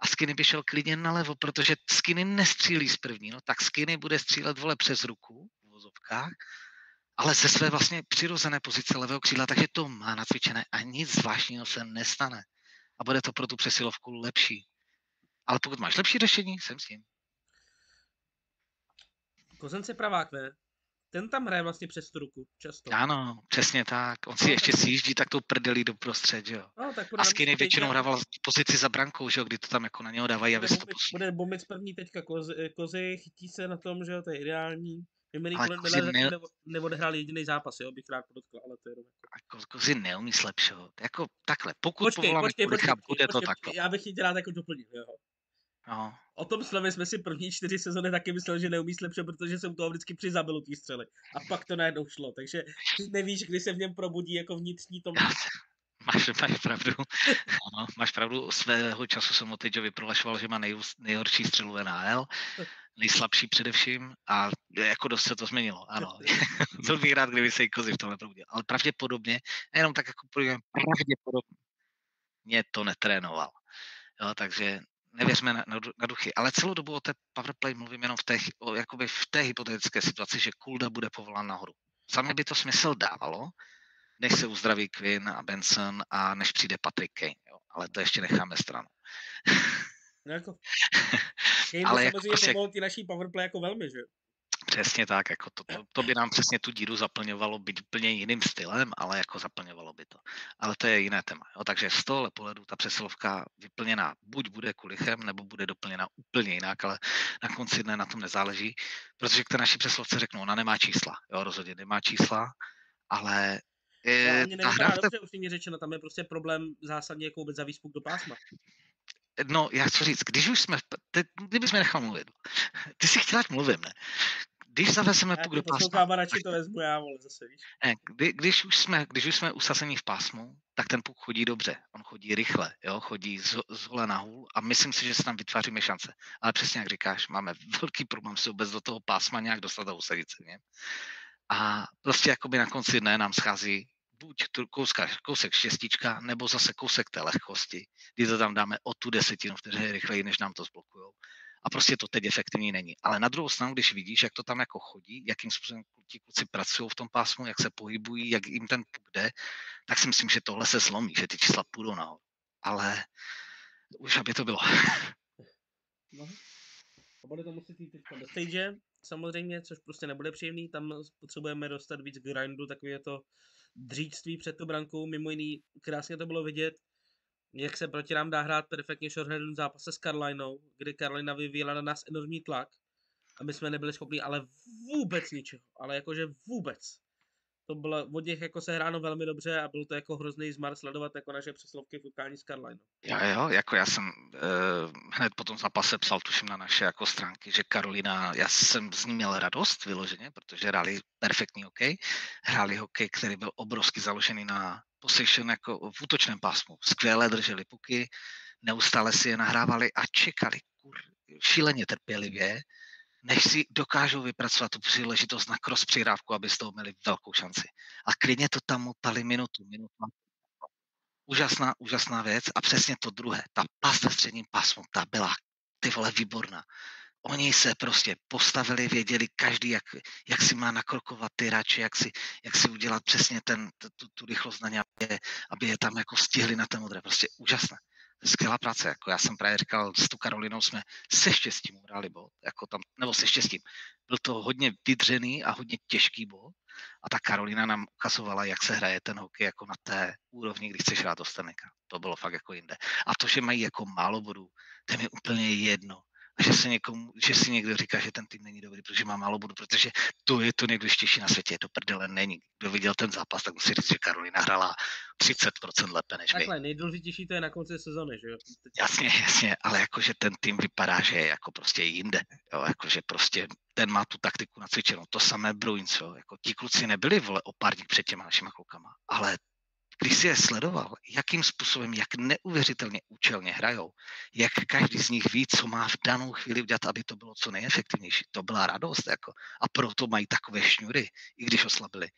a Skinny by šel klidně nalevo, protože Skinny nestřílí z první, no tak Skinny bude střílet, vole, přes ruku v vozovkách, ale ze své vlastně přirozené pozice levého křídla, takže to má nacvičené a nic zvláštního se nestane. A bude to pro tu přesilovku lepší. Ale pokud máš lepší řešení, jsem s tím. Kozence pravák, ne? Ten tam hraje vlastně přes tu ruku, často. Ano, přesně tak. On si no, ještě tak... sjíždí, tak to prdelí do prostřed, jo. No, a Skinny většinou teďka... hrával pozici za brankou, že jo, kdy to tam jako na něho dávají. Bude, bude, bude bombic první teďka kozy, kozy, chytí se na tom, že jo, to je ideální. Vyměný Kozy ne... neodehrál jediný zápas, jo, bych rád podotkl, ale to je dobré. Ko, kozy neumí slepšovat. Jako takhle, pokud počkej, povoláme počkej, Kulicha, počkej, bude počkej, to takhle. Já bych ji rád jako doplnil, jo. No. O tom slově jsme si první čtyři sezony taky mysleli, že neumí slepšovat, protože se u toho vždycky přizabilo tý střely. A pak to najednou šlo, takže nevíš, kdy se v něm probudí jako vnitřní tom. Máš, máš pravdu, ano, máš pravdu, svého času jsem o Tejovi prohlašoval, že má nej, nejhorší střelu N H L, nejslabší především a jako dost se to změnilo, ano. To bych rád, kdyby se i Kozy v tomhle probudil, ale pravděpodobně, jenom tak jako pravděpodobně mě to netrénoval, jo, takže nevěřme na, na, na duchy, ale celou dobu o té powerplay mluvím jenom v té, o, jakoby v té hypotetické situaci, že Kulda bude povolán nahoru. Za mě by to smysl dávalo, než se uzdraví Quinn a Benson a než přijde Patrick Kane, jo. Ale to ještě necháme stranu. No jako, ale jako prostě... ty naší powerplay jako velmi, že? Přesně tak, jako to, to, to by nám přesně tu díru zaplňovalo, byť úplně jiným stylem, ale jako zaplňovalo by to. Ale to je jiné téma, jo. Takže z tohohle pohledu ta přesilovka vyplněná buď bude Kulichem, nebo bude doplněna úplně jinak, ale na konci dne na tom nezáleží, protože k té naší přesilovce řeknou, ona nemá čísla, jo, rozhodně nemá čísla, ale... Je, mě nevypadá ta... dobře, už mě řečeno, tam je prostě problém zásadně jako vůbec za výspuk do pásma. No, já chci říct, když už jsme, te, kdybychom nechal mluvit, ty si chtěl, ať mluvím, ne? Když zavezeme puk do pásma, to vezmu, já, vole, zase, víš? Ne, kdy, když, už jsme, když už jsme usazení v pásmu, tak ten puk chodí dobře, on chodí rychle, jo? Chodí z, z hole na hůl a myslím si, že se tam vytváříme šance. Ale přesně jak říkáš, máme velký problém se vůbec do toho pásma nějak dostat a usadit se, ne? A prostě jakoby na konci dne nám schází buď kouska, kousek šestička, nebo zase kousek té lehkosti, kdy to tam dáme o tu desetinu vteřiny rychleji, než nám to zblokujou. a prostě to teď efektivní není. Ale na druhou stranu, když vidíš, jak to tam jako chodí, jakým způsobem ti kluci pracují v tom pásmu, jak se pohybují, jak jim ten puk jde, tak si myslím, že tohle se zlomí, že ty čísla půjdou nahoru. Ale už aby to bylo. No. A bude to muset jít teďka do stage, samozřejmě, což prostě nebude příjemný, tam potřebujeme dostat víc grindu, takové to dříčství před tu brankou, mimo jiný krásně to bylo vidět, jak se proti nám dá hrát perfektně shorthandem v zápase s Karolinou, kdy Karolina vyvíjela na nás enormní tlak a my jsme nebyli schopni ale vůbec ničeho, ale jakože vůbec. To bylo od nich jako sehráno velmi dobře a bylo to jako hrozný zmar sledovat jako naše přeslovky v utkání s Karolinou. Jo, jo, jako já jsem eh, hned po tom zápase psal, tuším, na naše jako stránky, že Karolina, já jsem z ní měl radost vyloženě, protože hráli perfektní hokej, hráli hokej, který byl obrovsky založený na position jako v útočném pásmu. Skvěle drželi puky, neustále si je nahrávali a čekali kur, šíleně trpělivě, než si dokážou vypracovat tu příležitost na cross přihrávku, aby z toho měli velkou šanci. A klidně to tam motali minutu, minutu. Úžasná, úžasná věc a přesně to druhé. Ta pas ve středním pásmu, ta byla, ty vole, výborná. Oni se prostě postavili, věděli každý, jak, jak si má nakrokovat ty hráče, jak si, jak si udělat přesně ten, tu, tu rychlost na ně, aby je, aby je tam jako stihli na ten modré. Prostě úžasné. Skvělá práce, jako já jsem právě říkal, s tu Karolinou jsme se štěstím uhráli bod, jako tam, nebo se štěstím. Byl to hodně vydřený a hodně těžký bod a ta Karolina nám ukazovala, jak se hraje ten hokej jako na té úrovni, kdy chceš hrát do Staneka. To bylo fakt jako jinde. A to, že mají jako málo bodů, to je mi úplně jedno. A že, se někomu, že si někdo říká, že ten tým není dobrý, protože má málo bodů, protože to je to nejdůležitější na světě, do prdele není. Kdo viděl ten zápas, tak musí říct, že Karolina hrála třicet procent lépe než my. Takhle, nejdůležitější to je na konci sezóny, že jo? Jasně, jasně, ale jakože ten tým vypadá, že je jako prostě jinde, jo, jakože prostě ten má tu taktiku nacvičenou, to samé Bruins, jo, jako ti kluci nebyli, vole, o pár dní před těma našima klukama, ale když si je sledoval, jakým způsobem, jak neuvěřitelně účelně hrajou, jak každý z nich ví, co má v danou chvíli udělat, aby to bylo co nejefektivnější. To byla radost, jako. A proto mají takové šňury, i když oslabili.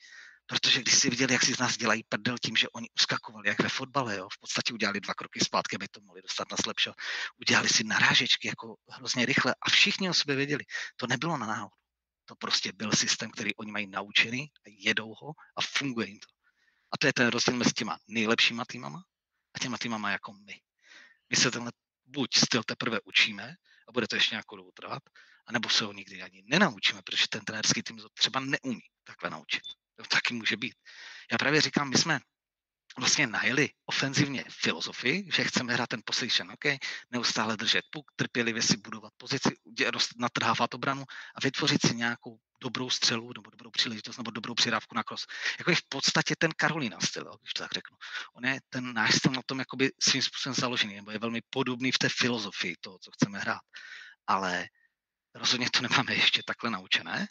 Protože když si viděli, jak si z nás dělají prdel tím, že oni uskakovali, jak ve fotbale, jo, v podstatě udělali dva kroky zpátky, aby to mohli dostat na slabšo. Udělali si narážečky, jako hrozně rychle a všichni o sobě věděli. To nebylo na náhodu. To prostě byl systém, který oni mají naučený, jedou ho a funguje jim to. A to je ten rozdíl mezi těma nejlepšíma týmama a těma týmama jako my. My se tenhle buď styl teprve učíme a bude to ještě nějakou dobu trvat, anebo se ho nikdy ani nenaučíme, protože ten trenérský tým to třeba neumí takhle naučit. To taky může být. Já právě říkám, my jsme vlastně najeli ofenzivně filozofii, že chceme hrát ten position, okay? Neustále držet puk, trpělivě si budovat pozici, natrhávat obranu a vytvořit si nějakou dobrou střelu, nebo dobrou příležitost, nebo dobrou přirávku na cross. Jako je v podstatě ten Karolina styl, když to tak řeknu. On je ten náš styl na tom jakoby svým způsobem založený, nebo je velmi podobný v té filozofii toho, co chceme hrát. Ale rozhodně to nemáme ještě takhle naučené.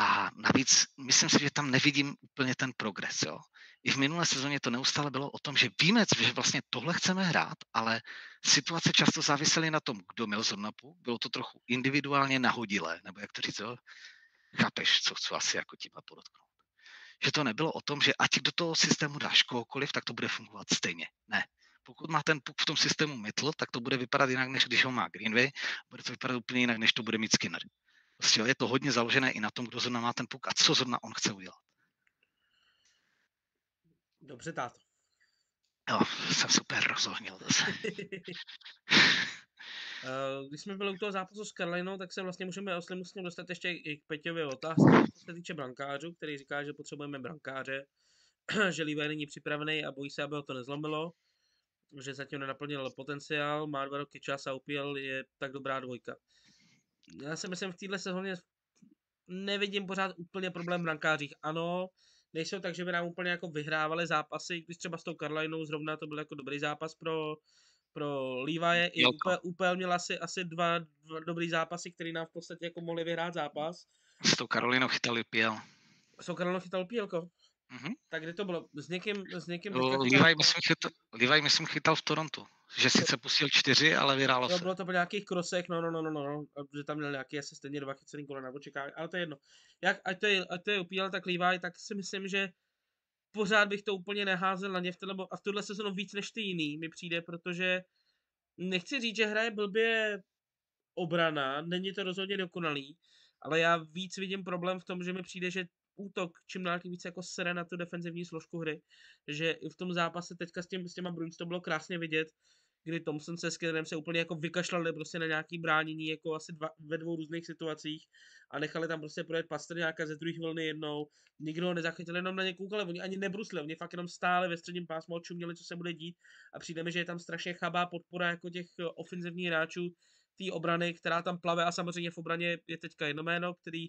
A navíc myslím si, že tam nevidím úplně ten progres. Jo? I v minulé sezóně to neustále bylo o tom, že víme, že vlastně tohle chceme hrát, ale situace často závisely na tom, kdo měl zrovna puk. Bylo to trochu individuálně nahodilé, nebo jak to říct, jo? Chápeš, co chci asi jako tímhle podotknout. Že to nebylo o tom, že ať do toho systému dáš kohokoliv, tak to bude fungovat stejně. Ne. Pokud má ten puk v tom systému Mytl, tak to bude vypadat jinak, než když ho má Greenway. Bude to vypadat úplně jinak, než to bude mít Skinner. Prostě je to hodně založené i na tom, kdo zrovna má ten puk a co zrovna on chce udělat. Dobře, táto. Jo, jsem super rozohnil zase. Když jsme byli u toho zápasu s Karolinou, tak se vlastně můžeme musím dostat ještě i k Peťově otázce, co se týče brankářů, který říká, že potřebujeme brankáře, že Líbej není připravený a bojí se, aby ho to nezlomilo, že zatím nenaplnil potenciál, má dva roky čas a upíl je tak dobrá dvojka. Já si myslím, v této sezóně nevidím pořád úplně problém v brankářích. Ano, nejsou tak, že by nám úplně jako vyhrávali zápasy, když třeba s tou Karolinou zrovna to byl jako dobrý zápas pro... Pro Leviye i úplně, úplně měl asi, asi dva, dva dobrý zápasy, které nám v podstatě jako mohli vyhrát zápas. S tou Karolinou chytali pěl. S tou Karolinou chytali pělko? Mm-hmm. Tak kde to bylo? S někým... S někým Leviye myslím, chytal, myslím chytal v Torontu. Že sice pustil čtyři, ale vyhrálo se. Bylo to po nějakých krosech, no, no, no, no, no. Že tam měl nějaký asi stejně dva chycený kolena, očekávání, ale to je jedno. Jak, ať to je, ať to je upíl, tak Leviye, tak si myslím, že pořád bych to úplně neházel na ně v téhle, a v tuhle sezonu víc než ty jiný mi přijde, protože nechci říct, že hraje blbě obrana, není to rozhodně dokonalý, ale já víc vidím problém v tom, že mi přijde, že útok čím dál tím víc jako sere na tu defenzivní složku hry, že i v tom zápase teďka s, tím, s těma Bruins to bylo krásně vidět, kdy Thompson se Skinnerem se úplně jako vykašlali prostě na nějaký bránění, jako asi dva, ve dvou různých situacích a nechali tam prostě projet Pastrňáka ze druhých vlny jednou, nikdo ho nezachytil, jenom na ně koukali, oni ani nebrusli, oni fakt jenom stále ve středním pásmu čuměli, co se bude dít a přijde mi, že je tam strašně chabá podpora jako těch ofenzivních hráčů, té obrany, která tam plave a samozřejmě v obraně je teďka jedno jméno, který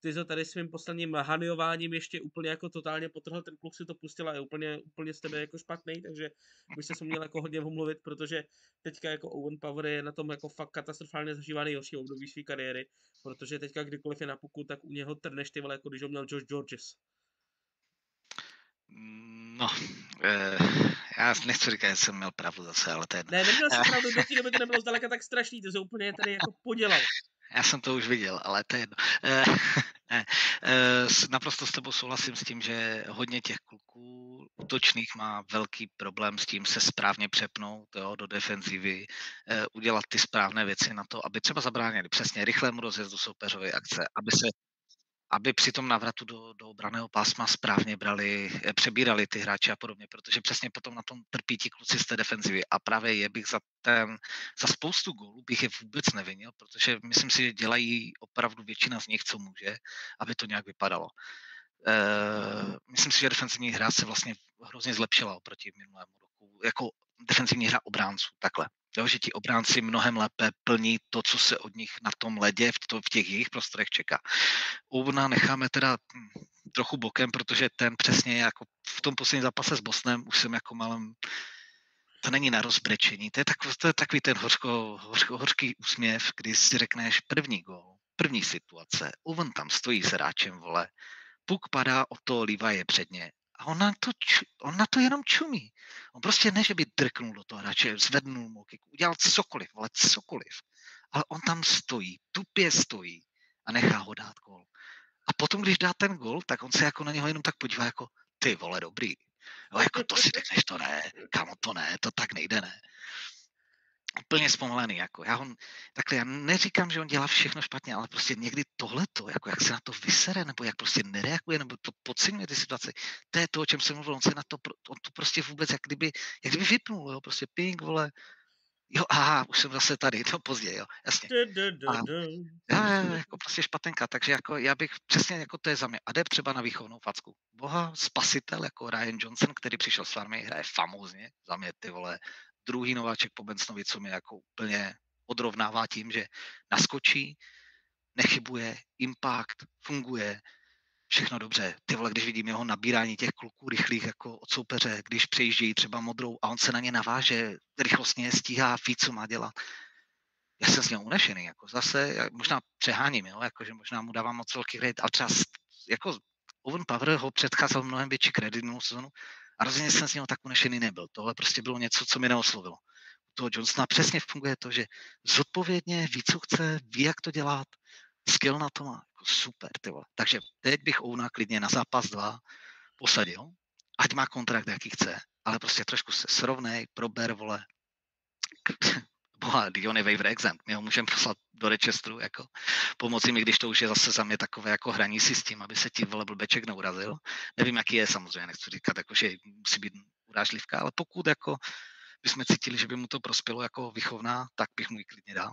Tyzo tady svým posledním haniováním ještě úplně jako totálně potrhl, ten kluk si to pustil a je úplně, úplně z tebe jako špatný, takže bych se měl jako hodně omluvit, protože teďka jako Owen Power je na tom jako fakt katastrofálně zažívá nejhorší období své kariéry, protože teďka kdykoliv je na puku, tak u něho trneš ty vole, jako když ho měl Josh Georges. No, eh, já nechci říkat, že jsem měl pravdu zase, ale to je... Ne, neměl jsem pravdu, do té doby to nebylo zdaleka tak strašný, to se úplně tady jako podělal. Já jsem to už viděl, ale to je jedno. Eh, eh, eh, naprosto s tebou souhlasím s tím, že hodně těch kluků útočných má velký problém s tím se správně přepnout, jo, do defenzivy, eh, udělat ty správné věci na to, aby třeba zabránili přesně rychlému rozjezdu soupeřové akce, aby se aby při tom návratu do, do obraného pásma správně brali, přebírali ty hráče a podobně, protože přesně potom na tom trpí ti kluci z té defenzivy a právě je bych za ten, za spoustu gólů bych je vůbec nevinil, protože myslím si, že dělají opravdu většina z nich, co může, aby to nějak vypadalo. Uh, myslím si, že defenzivní hra se vlastně hrozně zlepšila oproti minulému roku, jako defenzivní hra obránců, takhle. Jo, že ti obránci mnohem lépe plní to, co se od nich na tom ledě v, to, v těch jejich prostorech čeká. Ouna necháme teda trochu bokem, protože ten přesně jako v tom posledním zápase s Bosnem už jsem jako malem, to není na rozbrečení, to je, tak, to je takový ten hořko, hořko, hořký úsměv, kdy si řekneš první gól, první situace, Owen tam stojí s hráčem, vole, puk padá o to, Liva je předně. A on na, to ču, on na to jenom čumí. On prostě ne, že by drknul do toho hráče, zvednul mu kiku, udělal cokoliv, ale cokoliv. Ale on tam stojí, tupě stojí a nechá ho dát gól. A potom, když dá ten gól, tak on se jako na něho jenom tak podívá jako ty vole, dobrý. No, jako to si řekneš, to ne, kamo, to ne, to tak nejde, ne. Úplně zpomalený, jako já on, takhle já neříkám, že on dělá všechno špatně, ale prostě někdy tohleto, jako jak se na to vysere, nebo jak prostě nereaguje, nebo to podceňuje ty situace, to je to, o čem jsem mluvil, on se na to, on to prostě vůbec, jak kdyby, jak kdyby vypnul, jo, prostě ping, vole, jo, aha, už jsem zase tady, to později, jo, jasně. A, já, jako prostě špatenka, takže jako já bych přesně, jako to je za mě, adept třeba na výchovnou facku. Boha, spasitel, jako Ryan Johnson, který přišel s vámi, hraje famózně, za mě ty vole, druhý nováček po Bensonovi, co mě jako úplně odrovnává tím, že naskočí, nechybuje, impact, funguje, všechno dobře. Ty vole, když vidím jeho nabírání těch kluků rychlých jako od soupeře, když přejíždějí třeba modrou a on se na ně naváže, rychlostně stíhá, ví, co má dělat. Já jsem s ním unešený, jako zase, možná přeháním, jo, jako, že možná mu dávám moc velký kredit, ale třeba jako Owen Power ho předcházel mnohem větší kredit minulou sezonu, a rozhodně jsem s něho tak unešený nebyl. Tohle prostě bylo něco, co mi neoslovilo. U toho Johnsona přesně funguje to, že zodpovědně ví, co chce, ví, jak to dělat, skill na to má. Jako super, ty vole. Takže teď bych Ouna klidně na zápas dva posadil, ať má kontrakt, jaký chce, ale prostě trošku se srovnej, prober, vole. Boha, Diony Waiver exempt, my ho můžeme poslat do Rochesteru, jako pomoci mi, když to už je zase za mě takové jako hraní si s tím, aby se ti vole blbeček neurazil. Nevím, jaký je samozřejmě, nechci říkat, jako, že musí být urážlivka, ale pokud jako bychom cítili, že by mu to prospělo jako výchovná, tak bych mu ji klidně dal.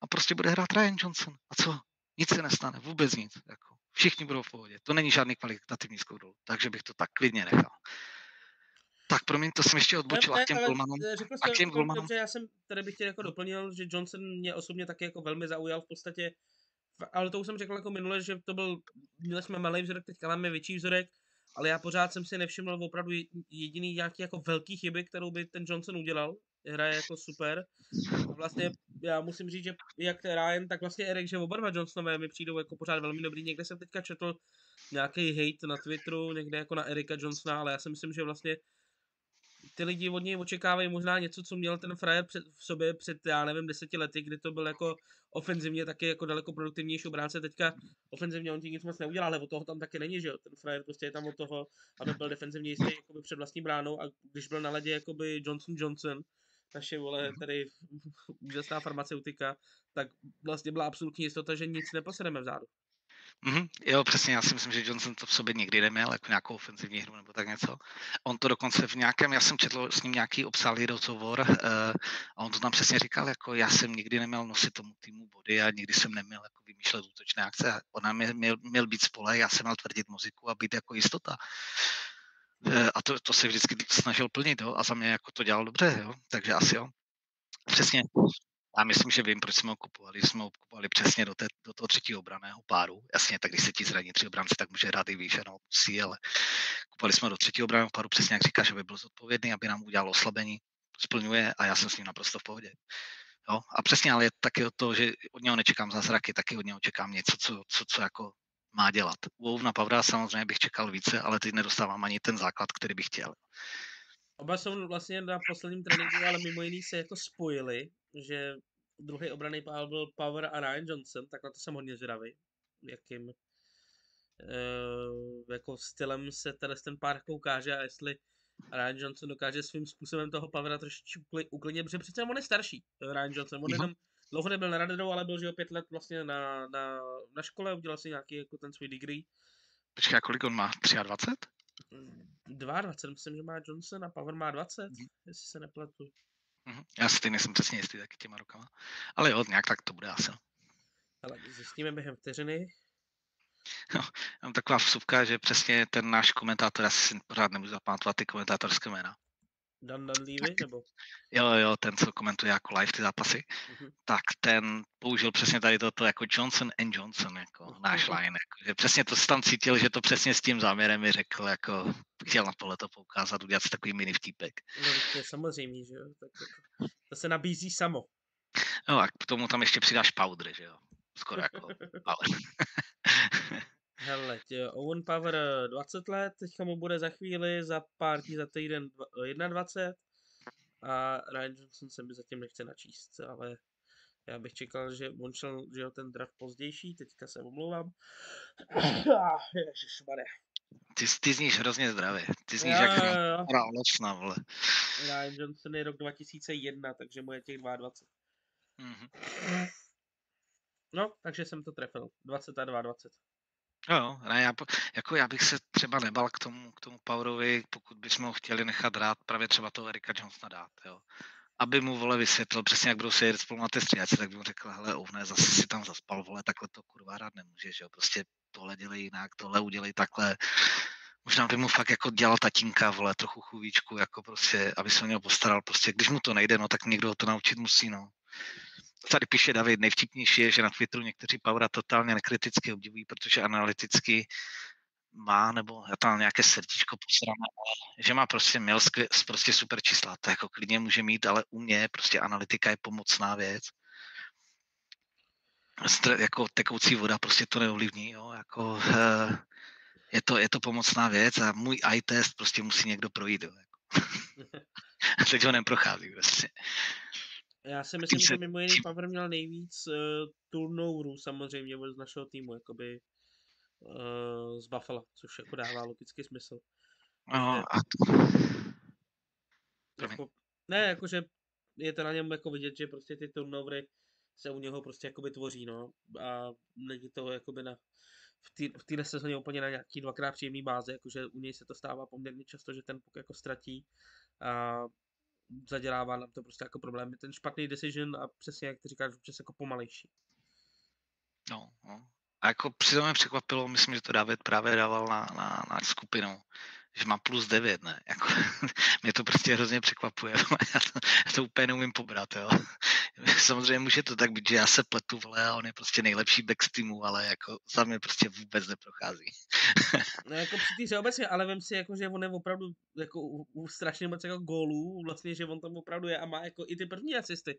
A prostě bude hrát Ryan Johnson. A co? Nic se nestane, vůbec nic. Jako. Všichni budou v pohodě. To není žádný kvalitativní skoudu, takže bych to tak klidně nechal. Tak promiň, to jsem ještě odbočil a těm golmanům. A těm golmanům. Já jsem tady bych tě jako doplnil, že Johnson mě osobně taky jako velmi zaujal v podstatě, ale to už jsem řekl jako minule, že to byl, měli jsme malý vzorek, teďka máme větší vzorek, ale já pořád jsem si nevšiml opravdu jediný nějaký jako velký chyby, kterou by ten Johnson udělal. Hraje jako super. A vlastně já musím říct, že jak Ryan, tak vlastně Erik, že oba dva Johnsonové mi přijdou jako pořád velmi dobrý. Někde jsem teďka četl nějaký hate na Twitteru, někde jako na Erika Johnsona, ale já si myslím, že vlastně ty lidi od něj očekávají možná něco, co měl ten frajer před, v sobě před, já nevím, deseti lety, kdy to byl jako ofenzivně taky jako daleko produktivnější obránce. Teďka ofenzivně on ti nic moc neudělal, ale od toho tam taky není, že jo? Ten frajer prostě je tam od toho, aby byl defenzivně jistý jakoby před vlastní bránou a když byl na ledě jakoby Johnson Johnson, naše vole, tady úžasná farmaceutika, tak vlastně byla absolutní jistota, že nic neposedeme vzadu. Mm-hmm, jo, přesně, já si myslím, že Johnson to v sobě nikdy neměl, jako nějakou ofenzivní hru nebo tak něco. On to dokonce v nějakém, já jsem četl s ním nějaký obsáhlý rozhovor uh, a on to tam přesně říkal, jako já jsem nikdy neměl nosit tomu týmu body a nikdy jsem neměl jako vymýšlet útočné akce. Ona mě, měl, měl být spole, já jsem měl tvrdit muziku a být jako jistota. Uh, a to, to se vždycky snažil plnit, jo, a za mě jako to dělal dobře, jo, takže asi jo. Přesně. Já myslím, že vím, proč jsme ho kupovali. Jsme ho kupovali přesně do, té, do toho třetího obranného páru. Jasně, tak když se ti zraní tři obránci, tak může hrát i výš, no, musí, ale kupovali jsme do třetího obranného páru, přesně jak říkáš, aby byl zodpovědný, aby nám udělal oslabení, splňuje a já jsem s ním naprosto v pohodě. Jo? A přesně, ale je taky od toho, že od něho nečekám zázraky, taky od něho čekám něco, co, co, co jako má dělat. U Ovna Pavra samozřejmě bych čekal více, ale teď nedostávám ani ten základ, který bych chtěl. Oba jsou vlastně na posledním tréninku, ale mimo jiný se jako spojili, že druhý obranný pál byl Power a Ryan Johnson, tak na to jsem hodně zvědavý, jakým uh, jako stylem se tady ten pár ukáže a jestli Ryan Johnson dokáže svým způsobem toho Powera trošičku uklidnit, protože přece on je starší, Ryan Johnson, on jenom dlouho nebyl na Radarou, ale byl, že jo, pět let vlastně na, na, na škole, udělal si nějaký jako ten svůj degree. Počkej, kolik on má? dvacet tři? dvacet dva, myslím, že má Johnson a Power má dvacet, mm. jestli se nepletu. Já si stejně jsem přesně jistý taky těma rukama. Ale jo, nějak tak to bude asi. Ale zjistíme během vteřiny. No, mám taková vsuvka, že přesně ten náš komentátor, já si pořád nemůžu zapamatovat ty komentátorské jména. Dan Dan Levy, nebo? Jo, jo, ten, co komentuje jako live ty zápasy, uh-huh. tak ten použil přesně tady toto jako Johnson and Johnson, jako uh-huh. náš line. Jako, že přesně to tam cítil, že to přesně s tím záměrem mi řekl, jako chtěl na tohle to poukázat, udělat si takový mini vtípek. No, to je samozřejmě, že jo, tak, tak, to se nabízí samo. No a k tomu tam ještě přidáš powder, že jo, skoro jako powder. Hele, Owen Power dvacet let, teďka mu bude za chvíli, za pár tí, za týden dvacet jedna a Ryan Johnson se mi zatím nechce načíst, ale já bych čekal, že on šel, že ten draft pozdější, teďka se omlouvám. Ježišmarja. Ty, ty zníš hrozně zdravě, ty zníš jak hra olocna, vole. Ryan Johnson je rok dva tisíce jedna, takže mu je těch dvacet dva. Mm-hmm. No, takže jsem to trefil, dvacet a dvacet dva. Jo, ne, já, jako já bych se třeba nebal k tomu, k tomu Powerovi, pokud bychom ho chtěli nechat dát, právě třeba toho Erika Johnsona dát, jo. Aby mu, vole, vysvětlil, přesně jak budou se jít spolu na té střídačce, tak by mu řekl, hele, ovne, zase si tam zaspal, vole, takhle to kurva rád nemůžeš, jo, prostě tohle dělej jinak, tohle udělej takhle. Možná by mu fakt jako dělal tatínka, vole, trochu chůvíčku, jako prostě, aby se o něho postaral, prostě, když mu to nejde, no, tak někdo ho to naučit musí, no. Tady píše David, nejvtipnější je, že na Twitteru někteří Powera totálně nekriticky obdivují, protože analyticky má, nebo já tam nějaké srdíčko posrané, že má prostě, měl skvěl, prostě super čísla, to jako klidně může mít, ale u mě prostě analytika je pomocná věc. Str- jako tekoucí voda prostě to neovlivní, jo, jako uh, je, to, je to pomocná věc a můj eye test prostě musí někdo projít, jo, jako. A teď ho neprochází prostě. Já si myslím, že mimo jiný Power měl nejvíc uh, turnoverů samozřejmě z našeho týmu, jakoby uh, z Buffalo, což jako dává logický smysl. No, ne, a jako, ne, jakože je to na něm jako vidět, že prostě ty turnovery se u něho prostě jakoby tvoří, no. A není to jakoby na, v téhle sezóně úplně na nějaký dvakrát příjemný báze, jakože u něj se to stává poměrně často, že ten puk jako ztratí. A zadělává nám to prostě jako problém. Je ten špatný decision a přesně, jak ty říkáš, občas jako pomalejší. No, no. A jako přitom mě překvapilo, myslím, že to David právě dával na, na, na skupinu, že má plus devět, ne? Jako, mě to prostě hrozně překvapuje. Já to, já to úplně neumím pobrat, jo. Samozřejmě může to tak být, že já se pletu, vole, a on je prostě nejlepší back z týmu, ale jako za mě prostě vůbec neprochází. No jako při té obecně, ale vem si, jako, že on je opravdu jako, u, u strašně moc jako gólů, vlastně, že on tam opravdu je a má jako i ty první asisty.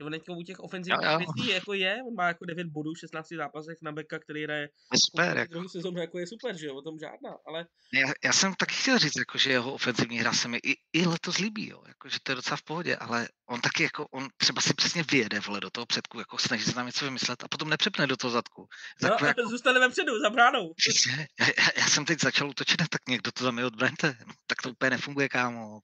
On jako u těch ofenzivních věcí jako je, on má jako devět bodů v šestnácti zápasech na backa, který hraje super, jako. Druhou sezónu, jako je super, že jo, o tom žádná, ale Já, já jsem taky chtěl říct, jako, že jeho ofenzivní hra se mi i, i letos líbí, jo, jako, že to je docela v pohodě, ale on taky jako, on třeba si přesně vyjede, vole, do toho předku, jako snaží se nám něco vymyslet a potom nepřepne do toho zadku. Zadku no, jako zůstane ve předu, za bránou. Přesně, já, já jsem teď začal útočit, tak někdo to za mě odbrante, no, tak to úplně nefunguje, kámo.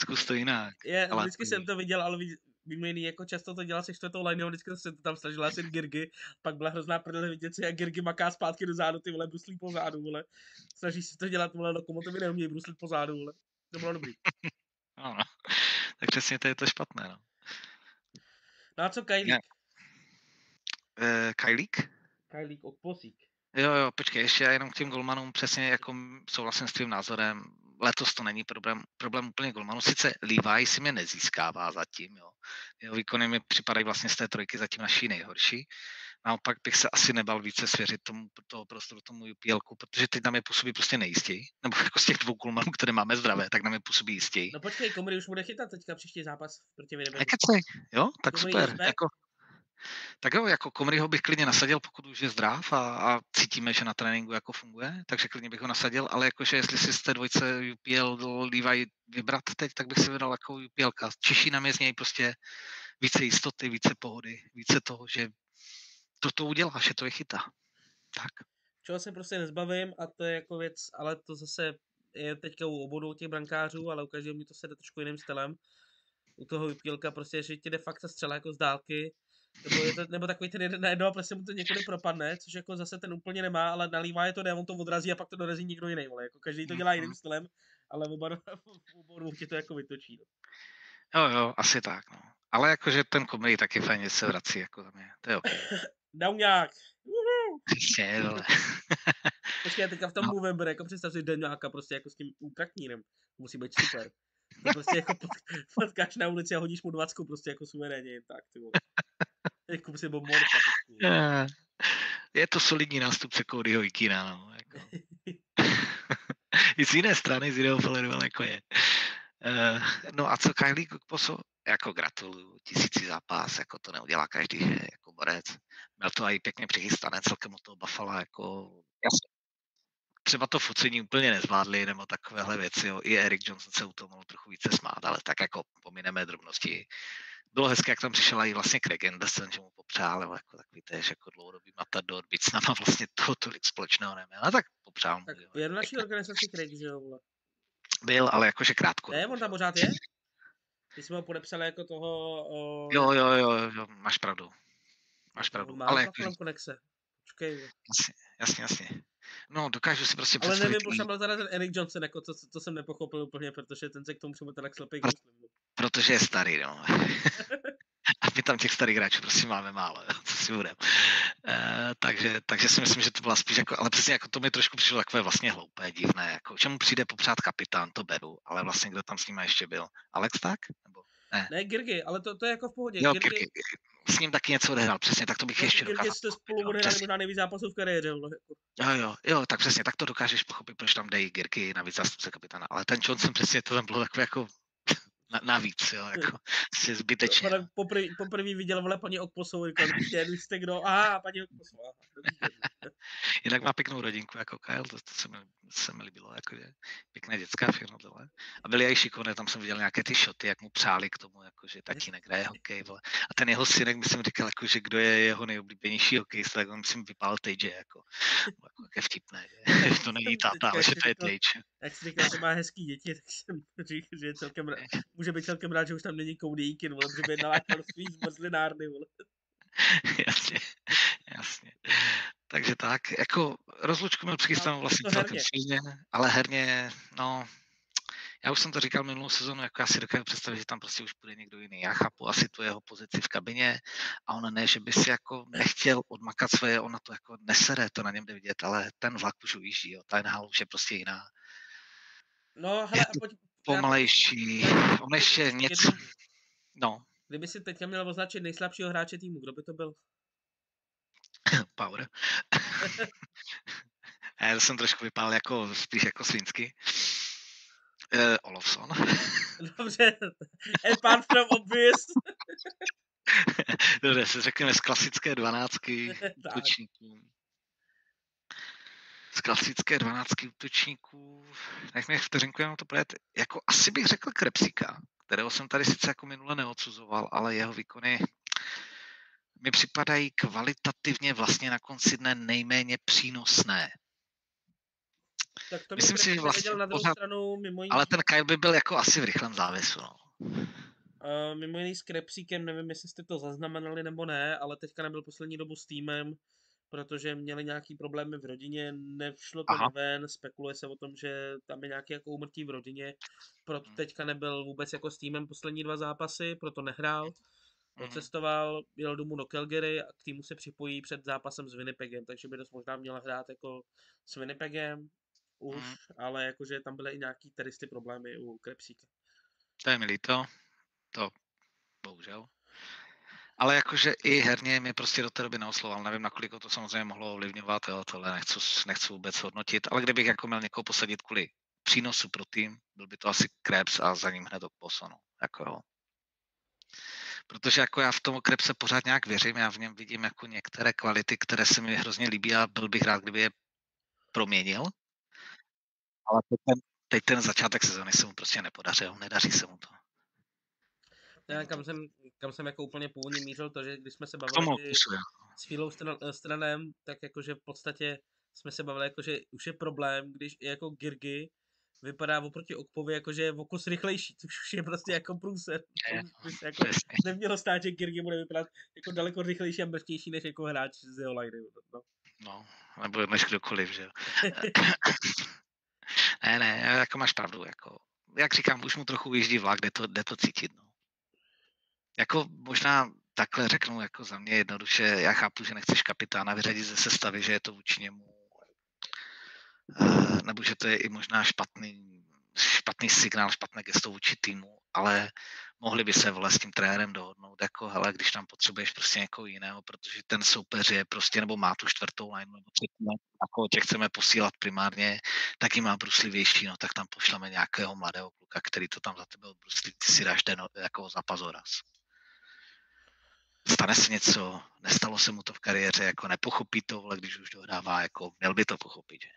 Zkus to jinak. Je, ale vždycky jsem to viděl, ale mimo jiný, jako často to dělal se čtvrtou lineou, vždycky to se to tam snažila asi Girgy, pak byla hrozná prdele vidět, jak Girgy maká zpátky do zádu, ty vole, bruslí po zádu, vole. Snaží si to dělat, vole, lokomotivy neumějí bruslit po zádu, vole. To bylo dobrý. No, no. Tak přesně to je to špatné, no. No a co Kajlík? Eh, Kajlík? Kajlík, odposík. Jo, jo, počkej, ještě já jenom k těm golmanům přesně jako souhlasím s tvým názorem. Letos to není problém, problém úplně golmanů. Sice Levi si mě nezískává zatím, jo. Jeho výkony mi připadají vlastně z té trojky zatím naší nejhorší. Naopak bych se asi nebal více svěřit tomu, toho prostoru, tomu U P L ku, protože teď nám je působí prostě nejistěji. Nebo jako z těch dvou golmanů, které máme zdravé, tak nám je působí jistěji. No počkej, Komry už bude chytat teďka příští zápas proti Winnipegu. Jo, tak Komry super. Tak jo, jako Komryho bych klidně nasadil, pokud už je zdrav a, a cítíme, že na tréninku jako funguje, takže klidně bych ho nasadil, ale jakože jestli si z té dvojce U P L Levi vybrat teď, tak bych si vydal jako U P L ka. Češí nám je z něj prostě více jistoty, více pohody, více toho, že to to udělá, že to je chyta. Tak. Čeho se prostě nezbavím a to je jako věc, ale to zase je teďka u obou těch brankářů, ale u každého mě to se jde trošku jiným stylem. U toho U P L ka prostě, že ti de facto střela jako z dálky, Nebo, je to, nebo takový ten jeden na jedno a prostě mu to několik propadne, což jako zase ten úplně nemá, ale nalívá je to, ne, on to odrazí a pak to dorazí někdo jiný, vole, jako každý to dělá jiným stylem, ale oba dvou ti to jako vytočí. No. Jo, jo, asi tak, no. Ale jakože ten Komrý taky fajně se vrací, jako za mě, to je ok. Daňák! Přesně, vole. Počkej, teďka v tom Movember, jako představ si Daňáka prostě jako s tím útraknírem, musí být super. To prostě jako pot, potkáš na ulici a hodíš mu dvacku prostě jako suverénně, tak ty vole. Kup si bombonu. Je to solidní nástupce Codyho Ikina, no. Jako. I z jiné strany, z jiného pohledu, ale jako je. Uh, no a co Kajlík Okposo? Jako gratuluju, tisící zápas, jako to neudělá každý, že jako borec. Byl to i pěkně přichystané celkem od toho Buffala, jako jasně. Třeba to focení úplně nezvládli, nebo takovéhle věci, jo. I Erik Johnson se u toho mohl trochu více smát, ale tak jako pomineme drobnosti. Bylo hezké, jak tam přišel i vlastně Craig Anderson, že mu popřál, ale jako takový též jako dlouhodobý matador, být s náma vlastně toho tolik společného neměl, ale tak popřál mu. Tak je do naší organizaci Craig, že jo, vole? Byl, ale jakože krátko. Ne, on tam pořád je? Ty jsme ho podepsali jako toho... O... Jo, jo, jo, jo, máš pravdu. Máš pravdu, Mám ale... Jako... Počkej. Jasně, jasně, jasně. No, dokážu si prostě ale představit... Ale nevím, proč tam byl teda ten Erik Johnson, jako to, to jsem nepochopil úplně, protože ten se k tomu přemotal tak slepý. Pr- protože je starý, no. A my tam těch starých hráčů prostě máme málo, jo, co si budeme. E, takže, takže si myslím, že to byla spíš jako, ale přesně jako to mi trošku přišlo takové vlastně hloupé, divné, jako čemu přijde popřát kapitán, to beru, ale vlastně kdo tam s ním ještě byl? Alex tak? Nebo ne? Ne, Girgy, ale to, to je jako v pohodě. Jo, Girgy, Girgy. S ním taky něco odehrál, přesně, tak to bych ještě dokázal. Girgy jste spolu odehrali možná nejvíc zápasů v kariéře. Jo, jo, jo, tak přesně, tak to dokážeš pochopit, proč tam dejí Girgy, navíc zástupce kapitána, ale ten Johnson přesně to tam bylo takové jako... Na, navíc, jo, jako, si zbytečně. Poprv, poprvý viděl, vole, paní Okposovou, říkal, když jste kdo, aha, paní Okposová. Jinak má pěknou rodinku, jako Kyle, to, to se, mi, se mi líbilo, jako, že pěkné dětská všechno tohle. A byly i šikovné, tam jsem viděl nějaké ty šoty, jak mu přáli k tomu, jako, že tatínek hraje hokej, vole. A ten jeho synek, myslím, říkal, jako, že kdo je jeho nejoblíbenější hokejista, tak on, myslím, vypál Tejče, jako, jako, jaké vtipné, že to není táta, ale že to je Tejče. Jak jsi říkal, že má hezký děti, tak jsem říkal, že je celkem rád. Může být celkem rád, že už tam není Cody Eakin, vole, že by jedna lákal svý zmrzlinárny, vole. Jasně, jasně. Takže tak, jako rozlučku měl přichystanou vlastně celkem silně, ale herně, no, já už jsem to říkal minulou sezonu, jako já si dokážu představit, že tam prostě už bude někdo jiný. Já chápu asi tu jeho pozici v kabině a on ne, že by si jako nechtěl odmakat svoje, ona to jako nesere, to na něm jde vidět, ale ten vlak už ujíždí, jo, ta N H L už je prostě jiná. No, hele, pojď... Pomalejší, on ještě něco, no. Kdyby si teďka měl označit nejslabšího hráče týmu, kdo by to byl? Power. Já jsem trošku vypál jako, spíš jako svinsky. Uh, Olofsson. Dobře, apart from obvious. Dobře, si řekneme z klasické dvanáctky útočníků. Z klasické dvanáctky útočníků, nech mě vteřinku jenom to projet, jako asi bych řekl Krebsíka, kterého jsem tady sice jako minule neodsuzoval, ale jeho výkony mi připadají kvalitativně vlastně na konci dne nejméně přínosné. Tak to myslím si, že vlastně na druhou pořád, stranu, mimo jiný... Ale ten Kyle by byl jako asi v rychlém závěsu. No. Uh, mimo jiný s Krepsíkem, nevím, jestli jste to zaznamenali nebo ne, ale teďka nebyl poslední dobu s týmem, protože měli nějaký problémy v rodině, nevšlo to Aha. ven, spekuluje se o tom, že tam je nějaké jako úmrtí v rodině, proto teďka nebyl vůbec jako s týmem poslední dva zápasy, proto nehrál, odcestoval, jel domů do Calgary a k týmu se připojí před zápasem s Winnipegem, takže by dost možná měla hrát jako s Winnipegem už, Aha. ale jakože tam byly i nějaký teristy problémy u Krepsíka. To je mi líto, to bohužel. Ale jakože i herně mě prostě do té doby neosloval, nevím, nakolik to samozřejmě mohlo ovlivňovat, jo, tohle nechci, nechci vůbec hodnotit, ale kdybych jako měl někoho posadit kvůli přínosu pro tým, byl by to asi Krebs a za ním hned do posonu, jako jo. Protože jako já v tom Krebse pořád nějak věřím, já v něm vidím jako některé kvality, které se mi hrozně líbí a byl bych rád, kdyby je proměnil, ale teď ten, teď ten začátek sezóny se mu prostě nepodařil, nedaří se mu to. Já, kam, jsem, kam jsem jako úplně původně mířil, to, že když jsme se bavili s Fílou Stranem, tak jakože v podstatě jsme se bavili, jakože už je problém, když i jako Girgy vypadá oproti Okpovi, jakože je vokus rychlejší, což už je prostě jako průser. Jako nemělo stát, že Girgy bude vypadat jako daleko rychlejší a mrštější než jako hráč z jeho liny. No, no nebo než kdokoliv, že jo. ne, ne, jako máš pravdu, jako, jak říkám, už mu trochu ujíždí vlak, jde to, jde to cítit, no. Jako možná takhle řeknu, jako za mě jednoduše, já chápu, že nechceš kapitána vyřadit ze sestavy, že je to vůči němu, nebo že to je i možná špatný, špatný signál, špatné gesto vůči týmu, ale mohli by se s tím trenérem dohodnout, jako hele, když tam potřebuješ prostě někoho jiného, protože ten soupeř je prostě, nebo má tu čtvrtou line, nebo třetí line, a koho tě chceme posílat primárně, taky má bruslivější, no tak tam pošleme nějakého mladého kluka, který to tam za tebe odbruslí, ty si dáš ten jako za pazoraz. Stane se něco, nestalo se mu to v kariéře, jako nepochopí to, ale když už dohrává, jako měl by to pochopit, že?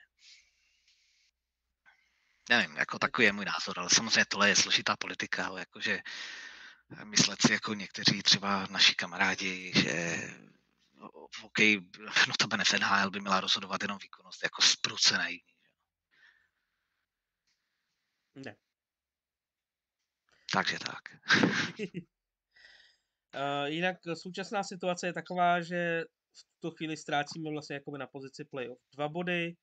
Nevím, jako takový je můj názor, ale samozřejmě tohle je složitá politika, jakože myslet si jako někteří třeba naši kamarádi, že OK, no to by N H L by měla rozhodovat jenom výkonnost, jako spruce naivní. Ne. Takže tak. Uh, jinak současná situace je taková, že v tuto chvíli ztrácíme vlastně jakoby na pozici playoff dva body,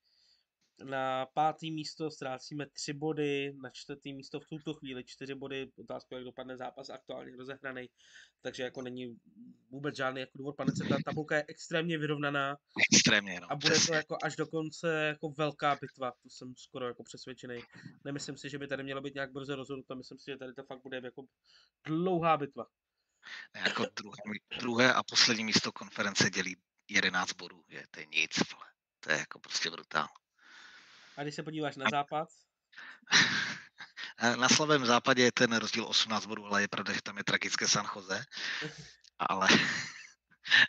na pátý místo ztrácíme tři body, na čtvrtý místo v tuto chvíli čtyři body, otázka, jak dopadne zápas aktuálně rozehraný, takže jako není vůbec žádný jako důvod panece, ta tabulka je extrémně vyrovnaná extrémně, no, a bude to jako až do konce jako velká bitva, to jsem skoro jako přesvědčený, nemyslím si, že by tady mělo být nějak brzo rozhodnuto, myslím si, že tady to fakt bude jako dlouhá bitva. Jako druhé, druhé a poslední místo konference dělí jedenáct bodů, že to je nic, vole. To je jako prostě brutál. A když se podíváš na západ? Na slabém západě je ten rozdíl osmnáct bodů, ale je pravda, že tam je tragické San Jose, ale,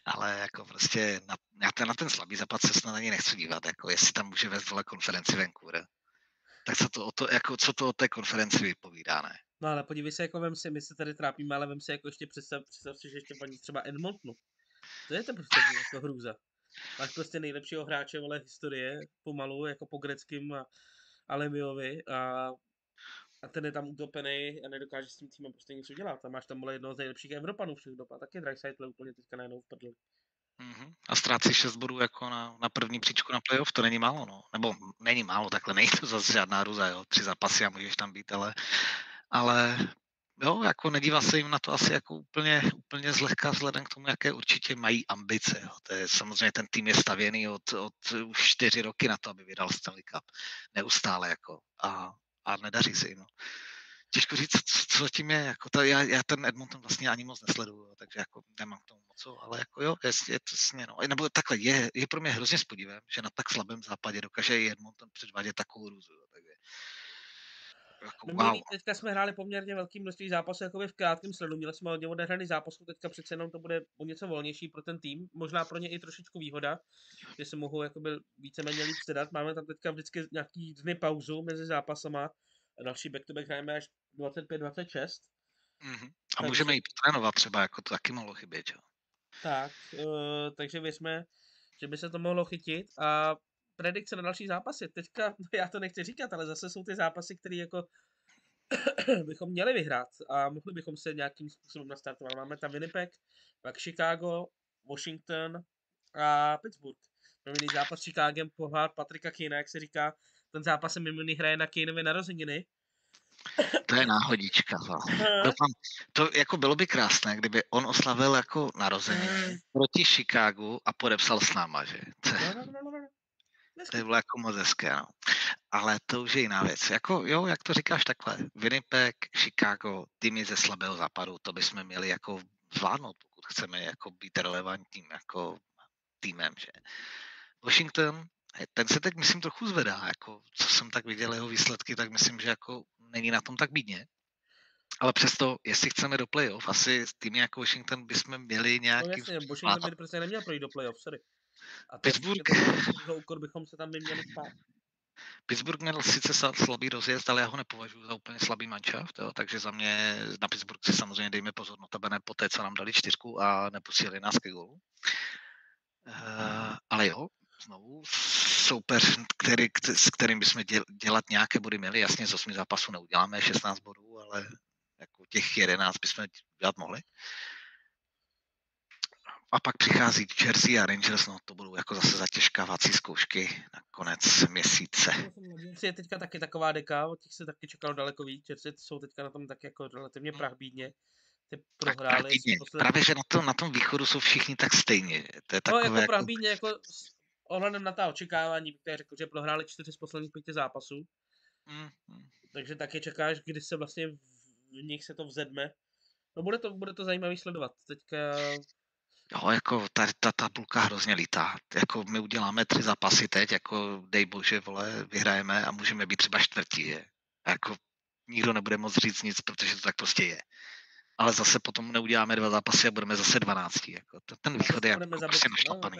ale jako prostě na, na, ten, na ten slabý západ se snad ani nechci dívat, jako jestli tam může vést vole konferenci Vancouver. Tak co to, o to, jako, co to o té konferenci vypovídá, ne? No ale podívej se, jako vem si, my se tady trápíme, ale vem si, jako ještě představ, představ si, že ještě paní třeba Edmontonu. To je to prostě jako hrůza. Máš prostě nejlepšího hráče, vole, historie, pomalu, jako po Greckým a Alemiovi a, a ten je tam utopený a nedokáže s tím týmem prostě nic udělat. A máš tam, vole, jednoho z nejlepších Evropanů všech dob a taky Draisaitl úplně teďka najednou v prdli. Mm-hmm. A ztrácí šest bodů jako na, na první příčku na playoff, to není málo, no. Nebo není málo, takhle není to zase žádná hruza, jo. Tři zápasy a můžeš tam být, ale... Ale jo, jako nedívá se jim na to asi jako úplně, úplně zlehka vzhledem k tomu, jaké určitě mají ambice. Jo. To je, samozřejmě ten tým je stavěný od, od už čtyři roky na to, aby vydal Stanley Cup. Neustále jako a, a nedaří se jim. No. Těžko říct, co, co tím je. Jako ta, já, já ten Edmonton vlastně ani moc nesleduju, jo, takže jako nemám k tomu moc, ale jako jo, je, je to sně, no. Nebo takhle, je, je pro mě hrozně s podívem, že na tak slabém západě dokáže i Edmonton předvádět takovou růzu. Jo, takže... Jako, wow. Teďka jsme hráli poměrně velký množství zápasů jakoby v krátkém sledu, měli jsme hodně odehraný zápasů, teďka přece jenom to bude o něco volnější pro ten tým, možná pro ně i trošičku výhoda, že se mohou jakoby víceméně líp sedat, máme tam teďka vždycky nějaký dny pauzu mezi zápasama, další back-to-back hrajeme až dvacet pět dvacet šest. Mm-hmm. A tak můžeme se... i trénovat třeba, jako to taky mohlo chybět, jo? Tak, uh, takže věřme, že by se to mohlo chytit a predikce na další zápasy. Teďka, já to nechci říkat, ale zase jsou ty zápasy, které jako bychom měli vyhrát a mohli bychom se nějakým způsobem nastartovat. Máme tam Winnipeg, pak Chicago, Washington a Pittsburgh. Mimoný zápas s Chicagem, pohár Patrika Kejna, jak se říká, ten zápas se mimoný hraje na Kejnově narozeniny. To je náhodička. Doufám, to jako bylo by krásné, kdyby on oslavil jako narozeniny proti Chicagu a podepsal s náma, že? To je bylo jako moc hezké, no. Ale to už je jiná věc. Jako, jo, jak to říkáš takhle, Winnipeg, Chicago, týmy ze slabého západu, to bychom měli jako zvládnout, pokud chceme jako být relevantním jako týmem, že? Washington, ten se teď, myslím, trochu zvedá, jako, co jsem tak viděl jeho výsledky, tak myslím, že jako není na tom tak bídně. Ale přesto, jestli chceme do playoff, asi týmy jako Washington bychom měli nějaký... No jasně, Washington by prostě neměl projít do playoff, sorry. A Pittsburgh... úkor bychom se tam neměli spát. Pittsburgh měl sice slabý rozjezd, ale já ho nepovažuji za úplně slabý manšaft, jo, takže za mě na Pittsburgh si samozřejmě dejme pozor, notabene po té, co nám dali čtyřku a nepustili nás ke gólu. Uh, ale jo, znovu soupeř, který, s kterým bychom dělat nějaké body měli, jasně z osmi zápasů neuděláme šestnáct bodů, ale jako těch jedenáct bychom dělat mohli. A pak přichází Jersey a Rangers, no to budou jako zase zatěžkávací zkoušky na konec měsíce. Je teďka taky taková deka, od těch se taky čekalo daleko víc, Jersey jsou teďka na tom tak jako relativně prachbídně. Ty prohráli, právě, poslední... právě, že na tom, na tom východu jsou všichni tak stejně. To je takové, no, jako pravdě, jako s ohledem na ta očekávání, bych řekl, že prohráli čtyři z posledních pěti zápasů. Mm. Takže taky čekáš, kdy se vlastně v nich se to vzedme. No bude to, bude to zajímavý sledovat. Teďka... Jo, jako ta, ta tabulka hrozně lítá. Jako my uděláme tři zápasy teď, jako dej bože, vole, vyhrajeme a můžeme být třeba čtvrtí. Je. A jako nikdo nebude moc říct nic, protože to tak prostě je. Ale zase potom neuděláme dva zápasy a budeme zase dvanáctí. Jako ten východ je jako prostě našlapaný.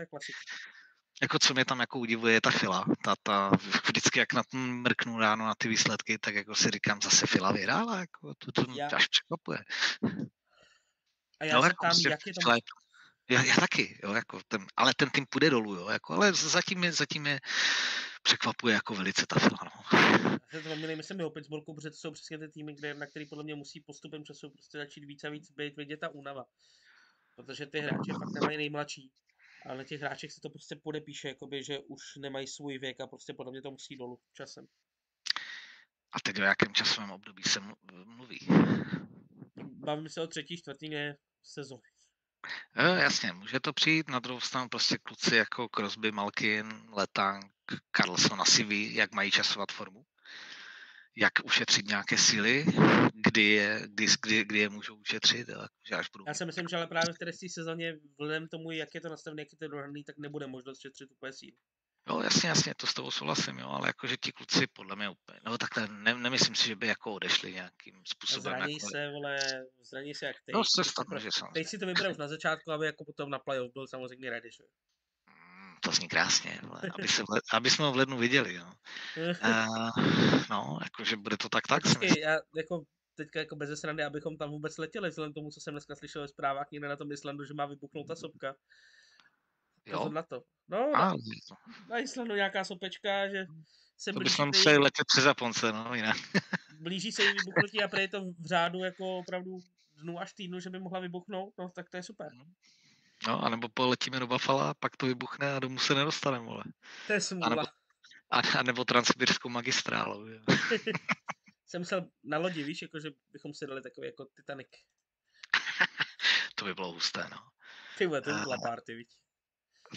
Jako co mě tam jako udivuje je ta Fila. Ta, ta, vždycky jak na tom mrknu ráno na ty výsledky, tak jako si říkám, zase Fila vyhrála. Jako, to, to já. Až překvapuje. A já no, se jako, tam, jak je to... Já, já taky, jo, jako ten, ale ten tým půjde dolů, jo, jako, ale zatím je, zatím je překvapuje jako velice ta Fila, no. Já se zmíním, myslím, o Pittsburghu, protože to jsou přesně ty týmy, kde, na který podle mě musí postupem času prostě začít víc a víc být vidět ta únava. Protože ty hráči fakt nemají nejmladší, ale na těch hráčích se to prostě podepíše, jakoby, že už nemají svůj věk a prostě podle mě to musí dolů časem. A teď o jakém časovém období se mluví? Bavím se o třetí, čtvrtině sezóny. Jo, jasně, může to přijít, na druhou stranu prostě kluci jako Crosby, Malkin, Letang, Karlsson asi ví, jak mají časovat formu, jak ušetřit nějaké síly, kdy je, kdy, kdy, kdy je můžou ušetřit. Jo, že až budou... Já si myslím, že ale právě v té sezóně vzhledem tomu, jak je to nastavené, jak je to dohraný, tak nebude možnost šetřit úplně síly. Jo, jasně, jasně, to s tebou souhlasím, jo, ale jakože ti kluci podle mě úplně, no takhle ne, nemyslím si, že by jako odešli nějakým způsobem. Zraní jako... se, vole, zraní se jak teď. No, se stane, že samozřejmě. Teď si to vybral už na začátku, aby jako potom na playoff byl samozřejmě ready, že? Mm, to zní krásně, vole, aby, se, aby jsme ho v lednu viděli, jo. uh, no, jakože bude to tak, tak. Počkej, já jako teďka jako bez srandy, abychom tam vůbec letěli, vzhledem tomu, co jsem dneska slyšel ve zprávách někde na tom Islandu, že má vybuchnout ta sopka. Jo. Na to. No, na, na Islandu nějaká sopečka, že se to blíží... To bychom museli letět přes Japonce, no jinak. Blíží se jí vybuchnutí a prej to v řádu jako opravdu dnu až týdnu, že by mohla vybuchnout, no tak to je super. No, anebo poletíme do Buffala, pak to vybuchne a domů se nedostaneme, vole. To je smůla. A nebo transsibirskou magistrálu, jo. Jsem myslel na lodi, víš, jako že bychom si dali takový jako Titanic. To by bylo husté, no. Ty vole, to by byla party, víš.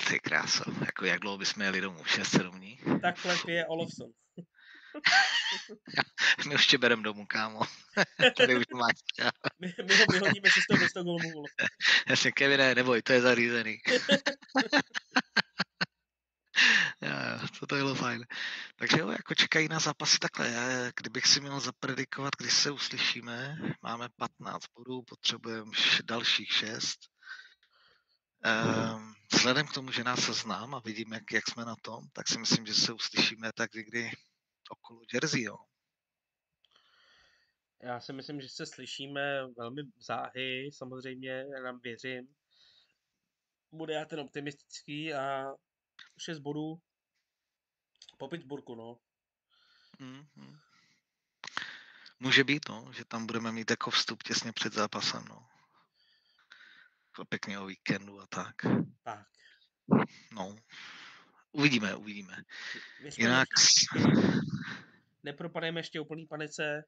To je krása. Jako jak dlouho bychom jeli domů? šest sedm dní? Takhle pije Olofsson. My už tě bereme domů, kámo. Tady už máš. My, my ho vyhodíme cestou do Stockholmu, Olofsson. Jasně, Kevine, neboj, to je zařízený. Já, to, to bylo fajn. Takže jo, jako čekají na zápasy takhle. Já, kdybych si měl zapredikovat, když se uslyšíme, máme patnáct bodů, potřebujeme dalších šest. Um, vzhledem k tomu, že nás se znám a vidím, jak, jak jsme na tom, tak si myslím, že se uslyšíme tak někdy okolo Jersey, jo. Já si myslím, že se slyšíme velmi záhy, samozřejmě, nám věřím. Bude já ten optimistický a šest bodů Po Pittsburghu, no. Mm-hmm. Může být, no, že tam budeme mít jako vstup těsně před zápasem, no. Pěkně o víkendu a tak. Tak. No. Uvidíme, uvidíme. Věřme, jinak... Nepropadejme ještě úplný panice.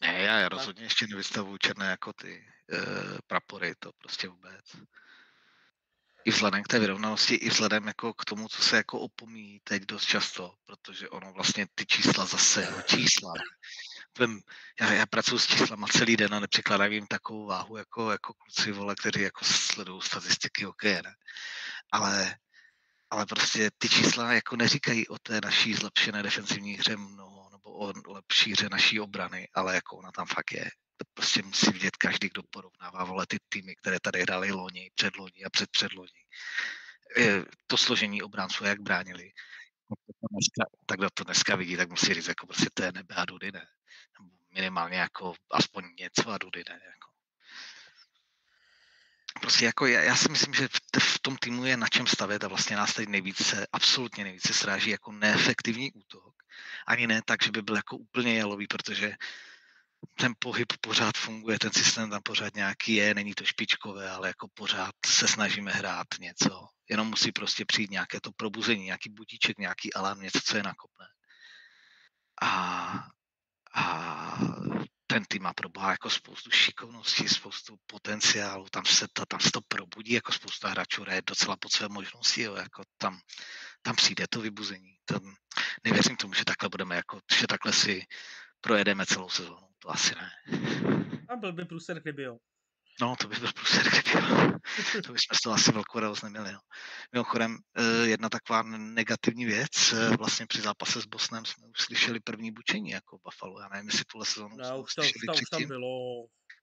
Ne, já, já rozhodně ještě nevystavuju černé jako ty e, prapory, to prostě vůbec. I vzhledem k té vyrovnanosti, i vzhledem jako k tomu, co se jako opomíjí teď dost často, protože ono vlastně ty čísla zase, no čísla. Já, já pracuji s číslama celý den a nepřekládám jim takovou váhu jako, jako kluci, vole, kteří jako sledují statistiky hokeje, ne? Ale, ale prostě ty čísla jako neříkají o té naší zlepšené defenzivní hře mnoho, nebo o, o lepší hře naší obrany, ale jako ona tam fakt je. To prostě musí vidět každý, kdo porovnává, vole, ty týmy, které tady hrály loni, předloni a předpředloni. To složení obránců, jak bránili, tak kdo to dneska vidí, tak musí říct, jako prostě to je nebe a dudy, ne. Minimálně jako aspoň něco a dudy, ne. Jako. Prostě jako já, já si myslím, že v, t- v tom týmu je na čem stavět a vlastně nás tady nejvíce, absolutně nejvíce sráží jako neefektivní útok. Ani ne tak, že by byl jako úplně jalový, protože ten pohyb pořád funguje, ten systém tam pořád nějaký je, není to špičkové, ale jako pořád se snažíme hrát něco. Jenom musí prostě přijít nějaké to probuzení, nějaký budíček, nějaký alarm, něco, co je nakopné. A, a ten tým má proboha jako spoustu šikovností, spoustu potenciálu, tam se, ta, tam se to probudí, jako spousta hráčů hraje docela pod své možnosti, jo, jako tam, tam přijde to vybuzení. Tam, nevěřím tomu, že takhle budeme, jako, že takhle si projedeme celou sezónu. To asi ne. A byl by průser, kdyby jo. No, to by byl průser, kdyby jo. To bychom z toho asi velkou radost neměli. No. Mimochodem, jedna taková negativní věc, vlastně při zápase s Bosnem jsme už slyšeli první bučení jako Buffalo. Já nevím, jestli tuhle sezónu no, už slyšeli předtím. Bylo.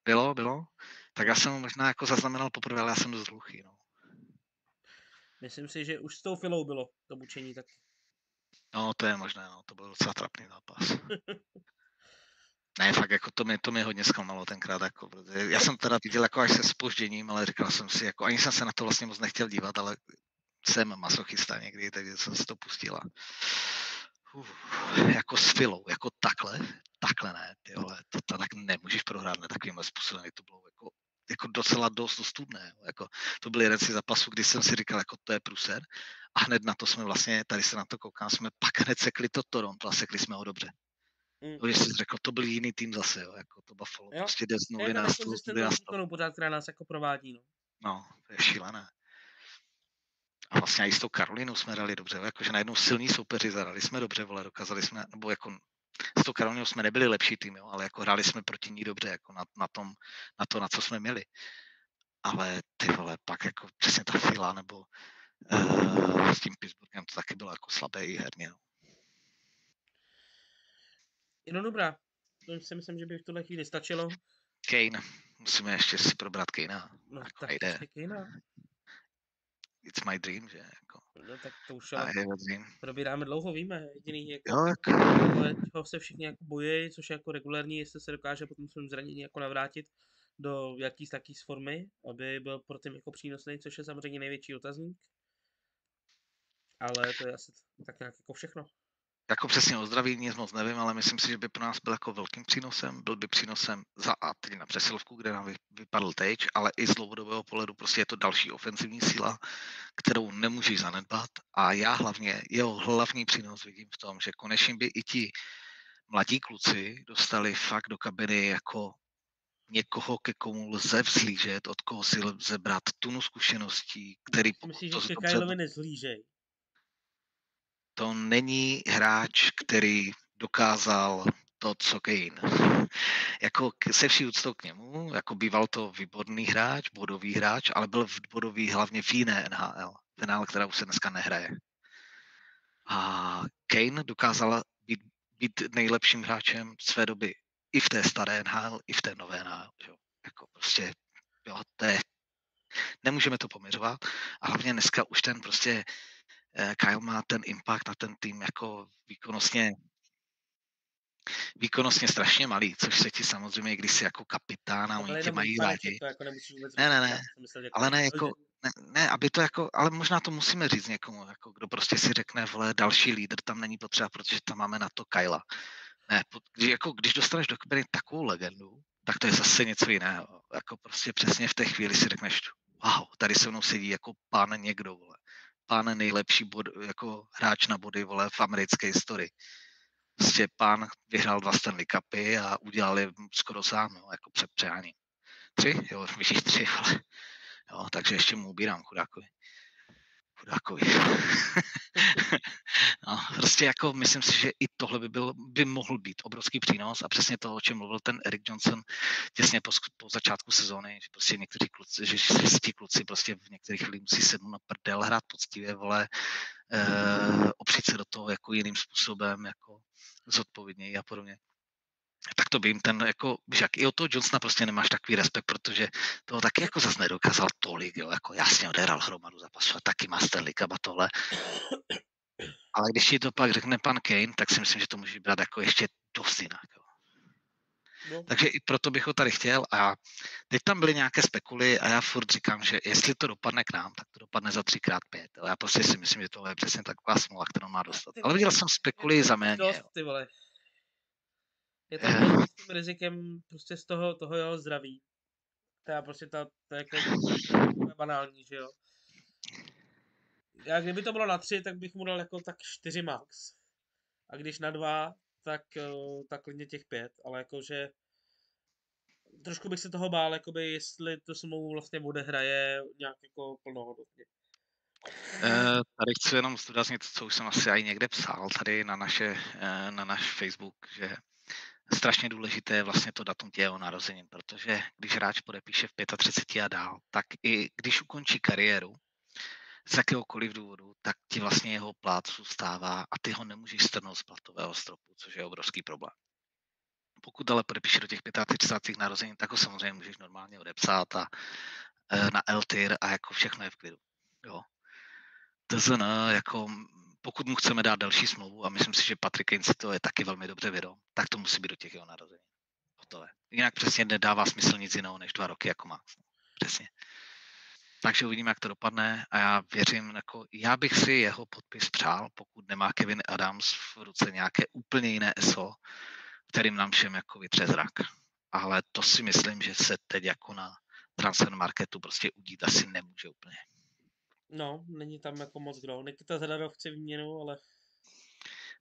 Bylo, bylo. Tak já jsem možná jako zaznamenal poprvé, ale já jsem dost hluchý. No. Myslím si, že už s tou Filou bylo to bučení taky. No, to je možné, no. To byl docela trapný zápas. Ne, fakt, jako to mě, to mě hodně zklamalo tenkrát, jako, já jsem teda viděl jako až se zpožděním, ale říkal jsem si, jako, ani jsem se na to vlastně moc nechtěl dívat, ale jsem masochista někdy, takže jsem se to pustila. Uf, jako s Filou, jako takhle, takhle ne, ty vole, to tak nemůžeš prohrát, ne takovýmhle způsobem, to bylo jako, jako docela dost ostudné, jako, to byl jeden z zápasů, kdy jsem si říkal, jako to je průser, a hned na to jsme vlastně, tady se na to koukám, jsme pak hned sekli to Toronto a sekli jsme ho dobře. Mm. To, že jsi řekl, to byl jiný tým zase, jo, jako to Buffalo, jo? Prostě jde z nuly na stůl. Je to pořád, která nás jako provádí, no. No, to je šílené. A vlastně i s tou Karolinou jsme dali dobře, jakože najednou silní soupeři zadali jsme dobře, vole, dokázali jsme, nebo jako s tou Karolinou jsme nebyli lepší tým, jo, ale jako hráli jsme proti ní dobře, jako na, na tom, na to, na co jsme měli. Ale ty vole, pak jako přesně ta Fila, nebo uh, s tím Pittsburghem to taky bylo jako slabé i herně, no. No dobrá, to si myslím, že by v tuhle chvíli stačilo. Kane, musíme ještě si probrat Kanea. No jako tak nejde. Ještě Kanea. It's my dream, že jako. No tak to už probíráme dlouho, víme, jediný jako, jak. Ale čeho se všichni jako bojí, což je jako regulární, jestli se dokáže potom svým zranění jako navrátit do jakýs taký formy, aby byl pro tím jako přínosný, což je samozřejmě největší otazník. Ale to je asi tak nějak jako všechno. Jako přesně o zdraví nic moc nevím, ale myslím si, že by pro nás byl jako velkým přínosem. Byl by přínosem za a tedy na přesilovku, kde nám vypadl teď, ale i z dlouhodobého pohledu prostě je to další ofenzivní síla, kterou nemůžeš zanedbat. A já hlavně, jeho hlavní přínos vidím v tom, že konečně by i ti mladí kluci dostali fakt do kabiny jako někoho, ke komu lze vzlížet, od koho si lze brát tunu zkušeností, který... Myslím, že se Kylovi nezlížej. To není hráč, který dokázal to, co Kane. Jako se vší úctou k němu, jako býval to výborný hráč, bodový hráč, ale byl bodový hlavně v jiné N H L, v N H L, která už se dneska nehraje. A Kane dokázal být, být nejlepším hráčem své doby i v té staré N H L, i v té nové N H L. Jo. Jako prostě, jo, to je, nemůžeme to poměřovat. A hlavně dneska už ten prostě Kyle má ten impact na ten tým jako výkonnostně výkonnostně strašně malý, což se ti samozřejmě, když jsi jako kapitán a oni ti mají rádi. Jako ne, ne, ne, myslel, jako ale ne, jako, ne, ne, aby to jako, ale možná to musíme říct někomu, jako kdo prostě si řekne, vole, další lídr tam není potřeba, protože tam máme na to Kyla. Ne, když, jako, když dostaneš do kabiny takovou legendu, tak to je zase něco jiného. Jako prostě přesně v té chvíli si řekneš, wow, tady se mnou sedí jako pán někdo, vole. Pán nejlepší bod, jako hráč na body, vole, v americké historii. Prostě pán vyhrál dva Stanley Cupy a udělal je skoro sám, jo, jako před přeháním. Tři? Jo, vyšší tři, vole. Jo, takže ještě mu ubírám, chudákovi. Chudákovi. No, prostě jako myslím si, že i tohle by, byl, by mohl být obrovský přínos a přesně to, o čem mluvil ten Eric Johnson těsně po, po začátku sezóny, že prostě někteří kluci, že ti kluci prostě v některých chvíli musí sednout na prdel, hrát poctivě, vole, e, opřít se do toho jako jiným způsobem, jako zodpovědněji a podobně. Tak to by jim ten, jako, že i od toho Johnsona prostě nemáš takový respekt, protože toho taky jako zase nedokázal tolik, jo, jako jasně odehral hromadu zápasů a taky má Stanley Cup a tohle. Ale když ti to pak řekne pan Kane, tak si myslím, že to může brát jako ještě dost jinak. Jo. No. Takže i proto bych ho tady chtěl a teď tam byly nějaké spekuly a já furt říkám, že jestli to dopadne k nám, tak to dopadne za třikrát pět, ale já prostě si myslím, že tohle je přesně taková smlouva, kterou má dostat. Ale viděl jsem spekuly za méně. Dost, ty vole. Je to uh. s tím rizikem prostě z toho, toho jeho zdraví. To je prostě ta, to je jako banální, že jo. Já kdyby to bylo na tři, tak bych mu dal jako tak čtyři max. A když na dva, tak, tak klidně těch pět. Ale jakože trošku bych se toho bál, jakoby, jestli to smlouvu vlastně odehraje nějak jako plnohodnotně. Eh, tady chci jenom zdůraznit, co už jsem asi aj někde psal tady na, naše, eh, na náš Facebook, že strašně důležité je vlastně to datum jeho narozenin, protože když hráč podepíše v třicet pět a dál, tak i když ukončí kariéru, z jakéhokoliv důvodu, tak ti vlastně jeho plát zůstává a ty ho nemůžeš strhnout z platového stropu, což je obrovský problém. Pokud ale podepíše do těch třicet pět narozenin, tak ho samozřejmě můžeš normálně odepsat a na el té er a jako všechno je v klidu. Jo. T Z N, jako pokud mu chceme dát další smlouvu a myslím si, že Patrick Kane si to je taky velmi dobře vědom, tak to musí být do těch jeho narozenin. Hotové. Jinak přesně nedává smysl nic jiného než dva roky, jako má. Přesně. Takže uvidíme, jak to dopadne a já věřím, jako já bych si jeho podpis přál, pokud nemá Kevin Adams v ruce nějaké úplně jiné eso, kterým nám všem jako vytře zrak. Ale to si myslím, že se teď jako na transfer marketu prostě udít asi nemůže úplně. No, není tam jako moc kdo. Nikita Zadarov chce výměnu, ale...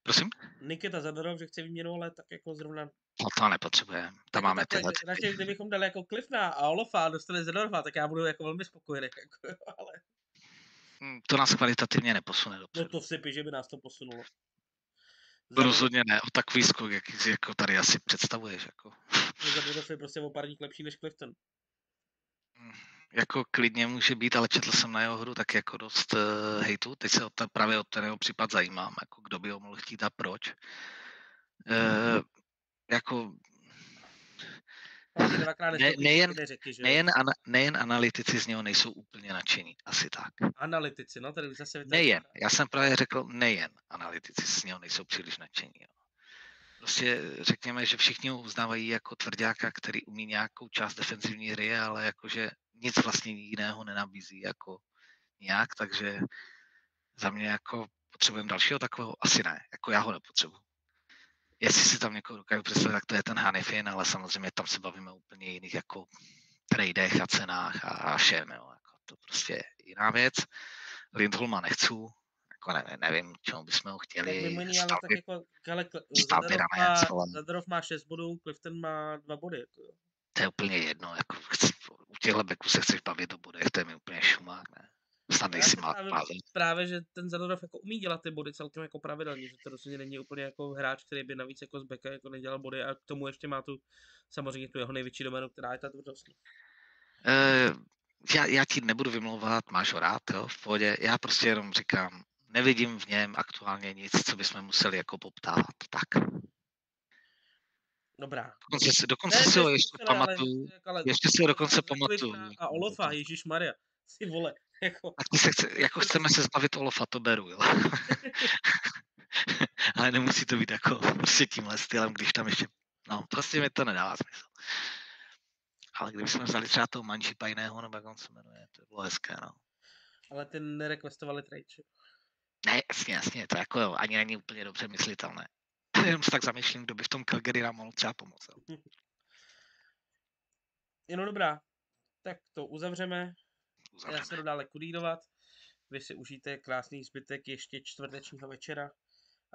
Prosím? Nikita Zadarov, že chce výměnu, ale tak jako zrovna... No to nepotřebujeme, tam máme tyhle. Radši, kdybychom dali jako Klifna a Olofa a dostali Zadarova, tak já budu jako velmi spokojený, jako, ale... To nás kvalitativně neposune dopředu. No to si píš, že by nás to posunulo. Zadarov... Rozhodně ne, o takový skok, jak jako tady asi představuješ, jako. Zadarov je prostě o pár dní lepší než Clifton. Jako klidně může být, ale četl jsem na jeho hru tak jako dost uh, hejtu. Teď se o ta, právě o ten jeho případ zajímám, jako kdo by ho mohl chtít a proč. Uh, jako... Ne, nejen, nejen, ana, nejen analytici z něho nejsou úplně nadšení, asi tak. Analytici, no tady už zase... Vytvoří. Nejen, já jsem právě řekl, nejen analytici z něho nejsou příliš nadšení, jo. Prostě řekněme, že všichni ho uznávají jako tvrďáka, který umí nějakou část defenzivní hry, ale jakože nic vlastně jiného nenabízí jako nějak, takže za mě jako potřebujeme dalšího takového, asi ne, jako já ho nepotřebuji. Jestli si tam někoho dokážu představit, tak to je ten Hanifin, ale samozřejmě tam se bavíme úplně jiných jako tradech a cenách a, a všem, jo, jako to prostě je jiná věc. Lindholma nechci. Ne, nevím, čemu bychom ho chtěli. Mimo, ale tak jako, ale Zadarov má šest bodů, Clifton má dva body. Jako. To je úplně jedno, jako chci, u těchto beků se chceš bavit o bodech, to je mi úplně šumák, ne? Snad nejsi má právě, právě, že ten Zadarov jako umí dělat ty body celkem jako pravidelně, že to rozhodně není úplně jako hráč, který by navíc jako z beka jako nedělal body a k tomu ještě má tu, samozřejmě tu jeho největší doménu, která je ta tvrdost. E, já, já ti nebudu vymlouvat, máš ho rád, jo, v pohodě, já prostě jenom říkám, nevidím v něm aktuálně nic, co bychom museli jako poptávat, tak. Dobrá. Dokonce, dokonce ne, si ho ještě museli, pamatuju, ale, ale, ještě si ho dokonce pamatuju. A Olofa, ježišmarja, si vole. Jako. A ty se chce, jako chceme se zbavit Olofa, to beru, jo. ale nemusí to být jako prostě tímhle stylem, když tam ještě, no prostě mi to nedává smysl. Ale kdybychom vzali třeba toho Manji Pajného, nebo jak on se jmenuje, to bylo hezké, no. Ale ty nerequestovali trade, či? Ne, jasně, jasně, to jako jo, ani není úplně dobře myslitelné. Jenom se tak zamýšlím, kdo by v tom Calgary nám mohl třeba pomoct. No dobrá, tak to uzavřeme. uzavřeme. Já se jdu dále kurírovat. Vy si užijte krásný zbytek ještě čtvrtečního večera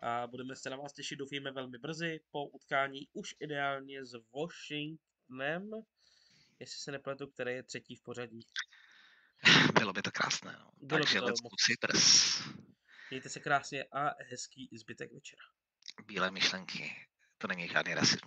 a budeme se na vás těšit, doufíme, velmi brzy po utkání už ideálně s Washingtonem, jestli se nepletu, které je třetí v pořadí. Bylo by to krásné, no. Bylo Takže let's go. Mějte se krásně a hezký zbytek večera. Bílé myšlenky, to není žádný rasismus.